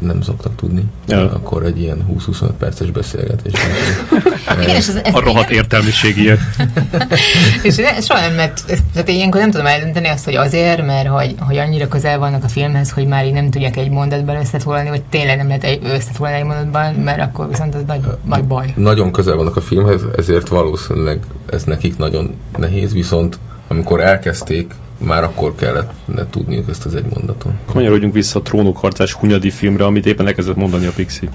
nem szoktak tudni. Ja. Akkor egy ilyen 20-25 perces beszélgetés. A rohadt értelmiségiek. És soha nem, mert ilyenkor nem tudom eldönteni azt, hogy azért, mert hogy annyira közel vannak a filmhez, hogy már így nem tudják egy mondatban összefoglalni, vagy tényleg nem lehet összefoglalni egy mondatban, mert akkor viszont ez nagy baj. Nagyon közel vannak a filmhez, ezért valószínűleg ez nekik nagyon nehéz, viszont amikor elkezdték, már akkor kellett tudniuk ezt az egy mondatot. Kanyarodjunk vissza a Trónok harcás hunyadi filmre, amit éppen elkezdett mondani a Pixi.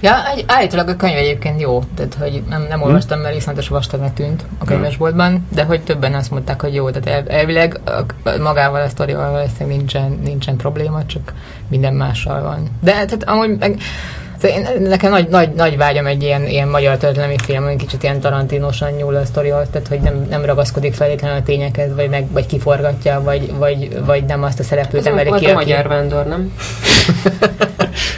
Ja, állítólag a könyv egyébként jó, tehát hogy nem olvastam, mert iszonyatos vastagnak tűnt a könyvesboltban, de hogy többen azt mondták, hogy jó, tehát elvileg magával a sztorival valószínűleg nincsen probléma, csak minden mással van. De tehát amúgy nekem nagy vágyam egy ilyen magyar történelmi film, ami kicsit ilyen Tarantinosan nyúl a sztorihoz, tehát hogy nem ragaszkodik feltétlenül a tényekhez, vagy kiforgatja, vagy nem azt a szereplőt emeli ki. Ez a magyar vándor, nem?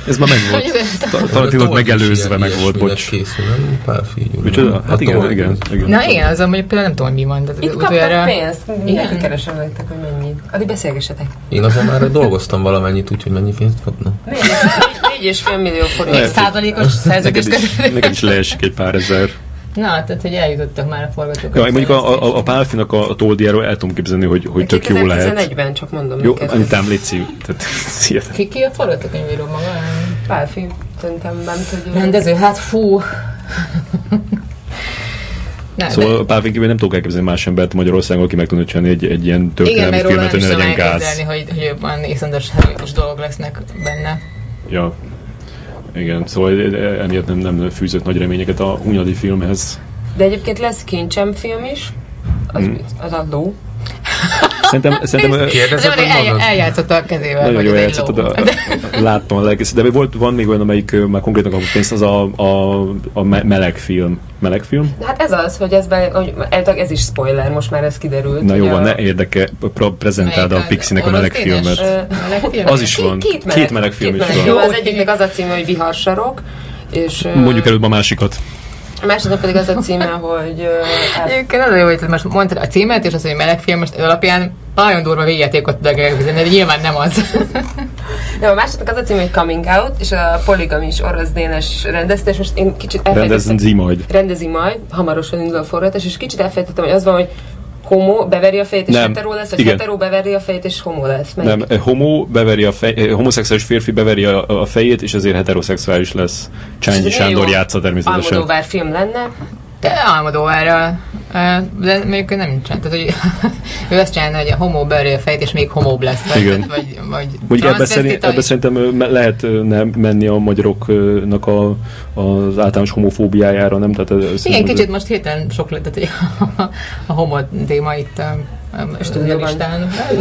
Ez már megvolt. Tarantinot megelőzve megvolt, bocs. Készül, nem? Pálfi. Hát igen. Na igen, azon mondjuk például nem tudom, mi van. Itt kaptak pénzt. Mindenki keresem nektek, hogy mennyi. Addig beszélgessetek. Én azon már dolgoztam valamennyit, úgyhogy mennyi pénzt kapna. 4,5 millió forint. 1%-os között. Neked is leesik egy pár ezer. Na, tehát, hogy eljutottak már a forgatókat. Ja, mondjuk a Pálfinak a toldiáról el tudom képzelni, hogy tök jó lehet. 2011-ben, csak mondom. Jó, Anitám, légy szív. Ki a forgatókönyvíró maga? Pálfi. Szerintem nem tudja. Rendező, hát fú. Na, szóval Pálfin kívül nem tudok elképzelni más embert Magyarországon, aki meg tudna csinálni egy ilyen történelmi filmet, hogy ne legyen gáz. Igen, mert hogy jobban iszonyatos dolgok lesznek benne. Ja. Igen, szóval emiatt nem fűzött nagy reményeket a hunyadi filmhez. De egyébként lesz Kincsem film is, az a ló. Szerintem kérdezett, eljátszott a kezével. Nagyon jól eljátszott, láttam a lelkészet. De van még olyan, amelyik már konkrétan kapott pénzt, az a meleg film. Meleg film? Hát ez az, hogy ez is spoiler, most már ez kiderült. Na jó, van, ne érdeke, prezentáld a Pixinek a meleg filmet. Az is van. 2 meleg film is van. Jó, az egyiknek az a címe, hogy Viharsarok. Mondjuk előbb a másikat. A másodnak pedig az a címe, hogy... Egyébként az a jó, hogy most mondtad a címet, és az, hogy melegfilm, most alapján nagyon durva végjátékot tudok elképzelni, de nyilván nem az. Nem, a másodnak az a címe, hogy Coming Out, és a poligamis Orosz Dénes rendezte, és most én kicsit elfelejtettem... Rendezi majd. Hamarosan indul a forgatás, és kicsit elfelejtettem, hogy az van, hogy homo beveri a fejét és nem. Heteró lesz, vagy igen. Heteró beveri a fejét és homo lesz? Melyik? Nem, homo beveri a fejét, homoszexuális férfi beveri a fejét, és azért heteroszexuális lesz. Csányi Sándor játsza természetesen. Almodóvár film lenne. Almodóvárral. De még nem csinál. Tehát, hogy ő azt csinálna, hogy a homo beveri a fejét, és még homóbb lesz. Vagy ebbe szerintem lehetne menni a magyaroknak az általános homofóbiájára, nem? Tehát igen, kicsit most héten sok lett, tehát a homo téma itt a stúdióban.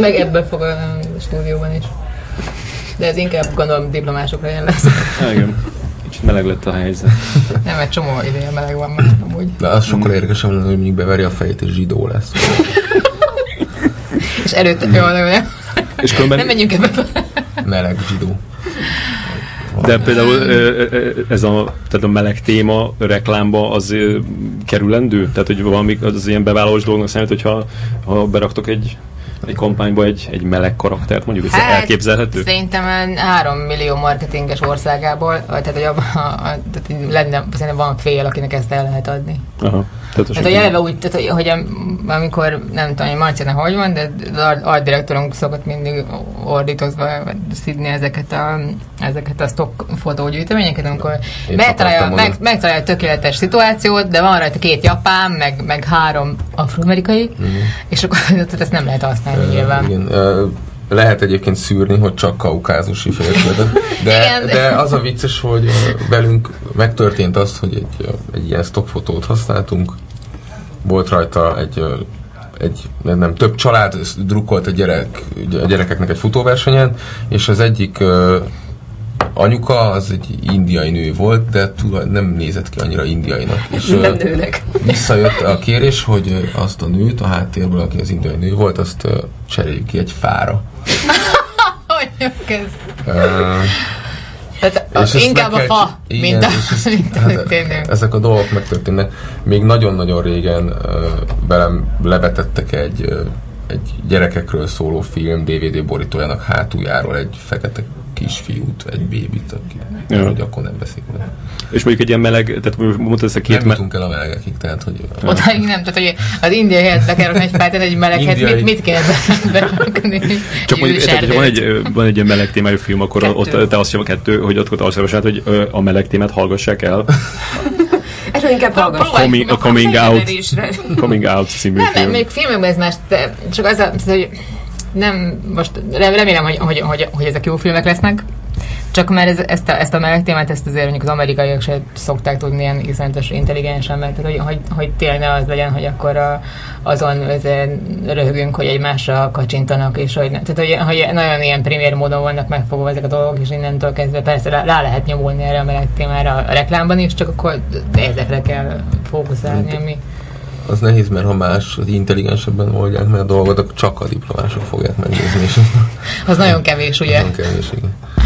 Meg ebben fog a stúdióban is. De ez inkább gondolom diplomásokra jön lesz. Igen. Meleg lett a helyzet. Nem, egy csomó ideje meleg van most amúgy. De az sokkal érdekesebb lenne, hogy mondjuk beveri a fejét és zsidó lesz. És előtte jól nem. És különben... Nem menjünk ebbe. Meleg zsidó. De például ez tehát a meleg téma reklámba az kerülendő? Tehát, hogy valami az ilyen bevállalós dolognak számít, hogyha beraktok egy kampányba egy meleg karaktert, mondjuk, ez elképzelhető? Szerintem 3 millió marketinges országából, tehát hogy szerintem van fél, akinek ezt el lehet adni. Aha. Tehát a jelve úgy, tehát, hogy amikor, nem tudom, hogy Marciának hogy van, de az artdirektorunk szokott mindig ordítozva szidni ezeket a stock fotógyűjteményeket, amikor megtalálja a tökéletes szituációt, de van rajta 2 japán, meg 3 afroamerikai, és akkor ezt nem lehet használni nyilván. Igen. Lehet egyébként szűrni, hogy csak kaukázusi férfi. De az a vicces, hogy velünk megtörtént az, hogy egy ilyen stockfotót használtunk. Volt rajta több család drukkolt a gyerekeknek egy futóversenyen, és az egyik anyuka az egy indiai nő volt, de nem nézett ki annyira indiainak. És visszajött a kérés, hogy azt a nőt a háttérből, aki az indiai nő volt, azt cseréljük ki egy fára. Inkább a fa, mint a történő. Ezek a dolgok megtörténnek. Még nagyon-nagyon régen velem levetettek egy gyerekekről szóló film DVD borítójának hátuljáról egy fekete kisfiút, egy bébit, aki akkor nem veszik meg. És mondjuk egy ilyen meleg, tehát mondtad ezt a két... Nem jutunk el a melegekig, tehát hogy... Odáig nem, tehát hogy az indiai helyet lekerülni egy fát, egy meleghez mit kell berakni? Csak mondjuk, van egy ilyen meleg témájú film, akkor ott te azt jön a 2, hogy ott azt javaslát, hogy a meleg témát hallgassák el. Erről inkább hallgassák. A Coming Out című film. Nem, mondjuk filmekben ez más, csak az a... Nem, most remélem, hogy ezek jó filmek lesznek, csak már ezt a meleg témát, ezt azért mondjuk az amerikaiak se szokták tudni ilyen iszonyatos intelligensen, mert hogy tényleg ne az legyen, hogy akkor azon röhögünk, hogy egymásra kacsintanak, és hogy nem. Tehát, hogy nagyon ilyen primér módon vannak megfogva ezek a dolgok, és innentől kezdve persze rá lehet nyomulni erre a meleg témára a reklámban is, csak akkor ezekre kell fókuszálni, ami... Az nehéz, mert ha más, az intelligensebben oldják meg a dolgot, akkor csak a diplomások fogják megnézni. Az nagyon kevés, ugye? Nagyon kevés, igen.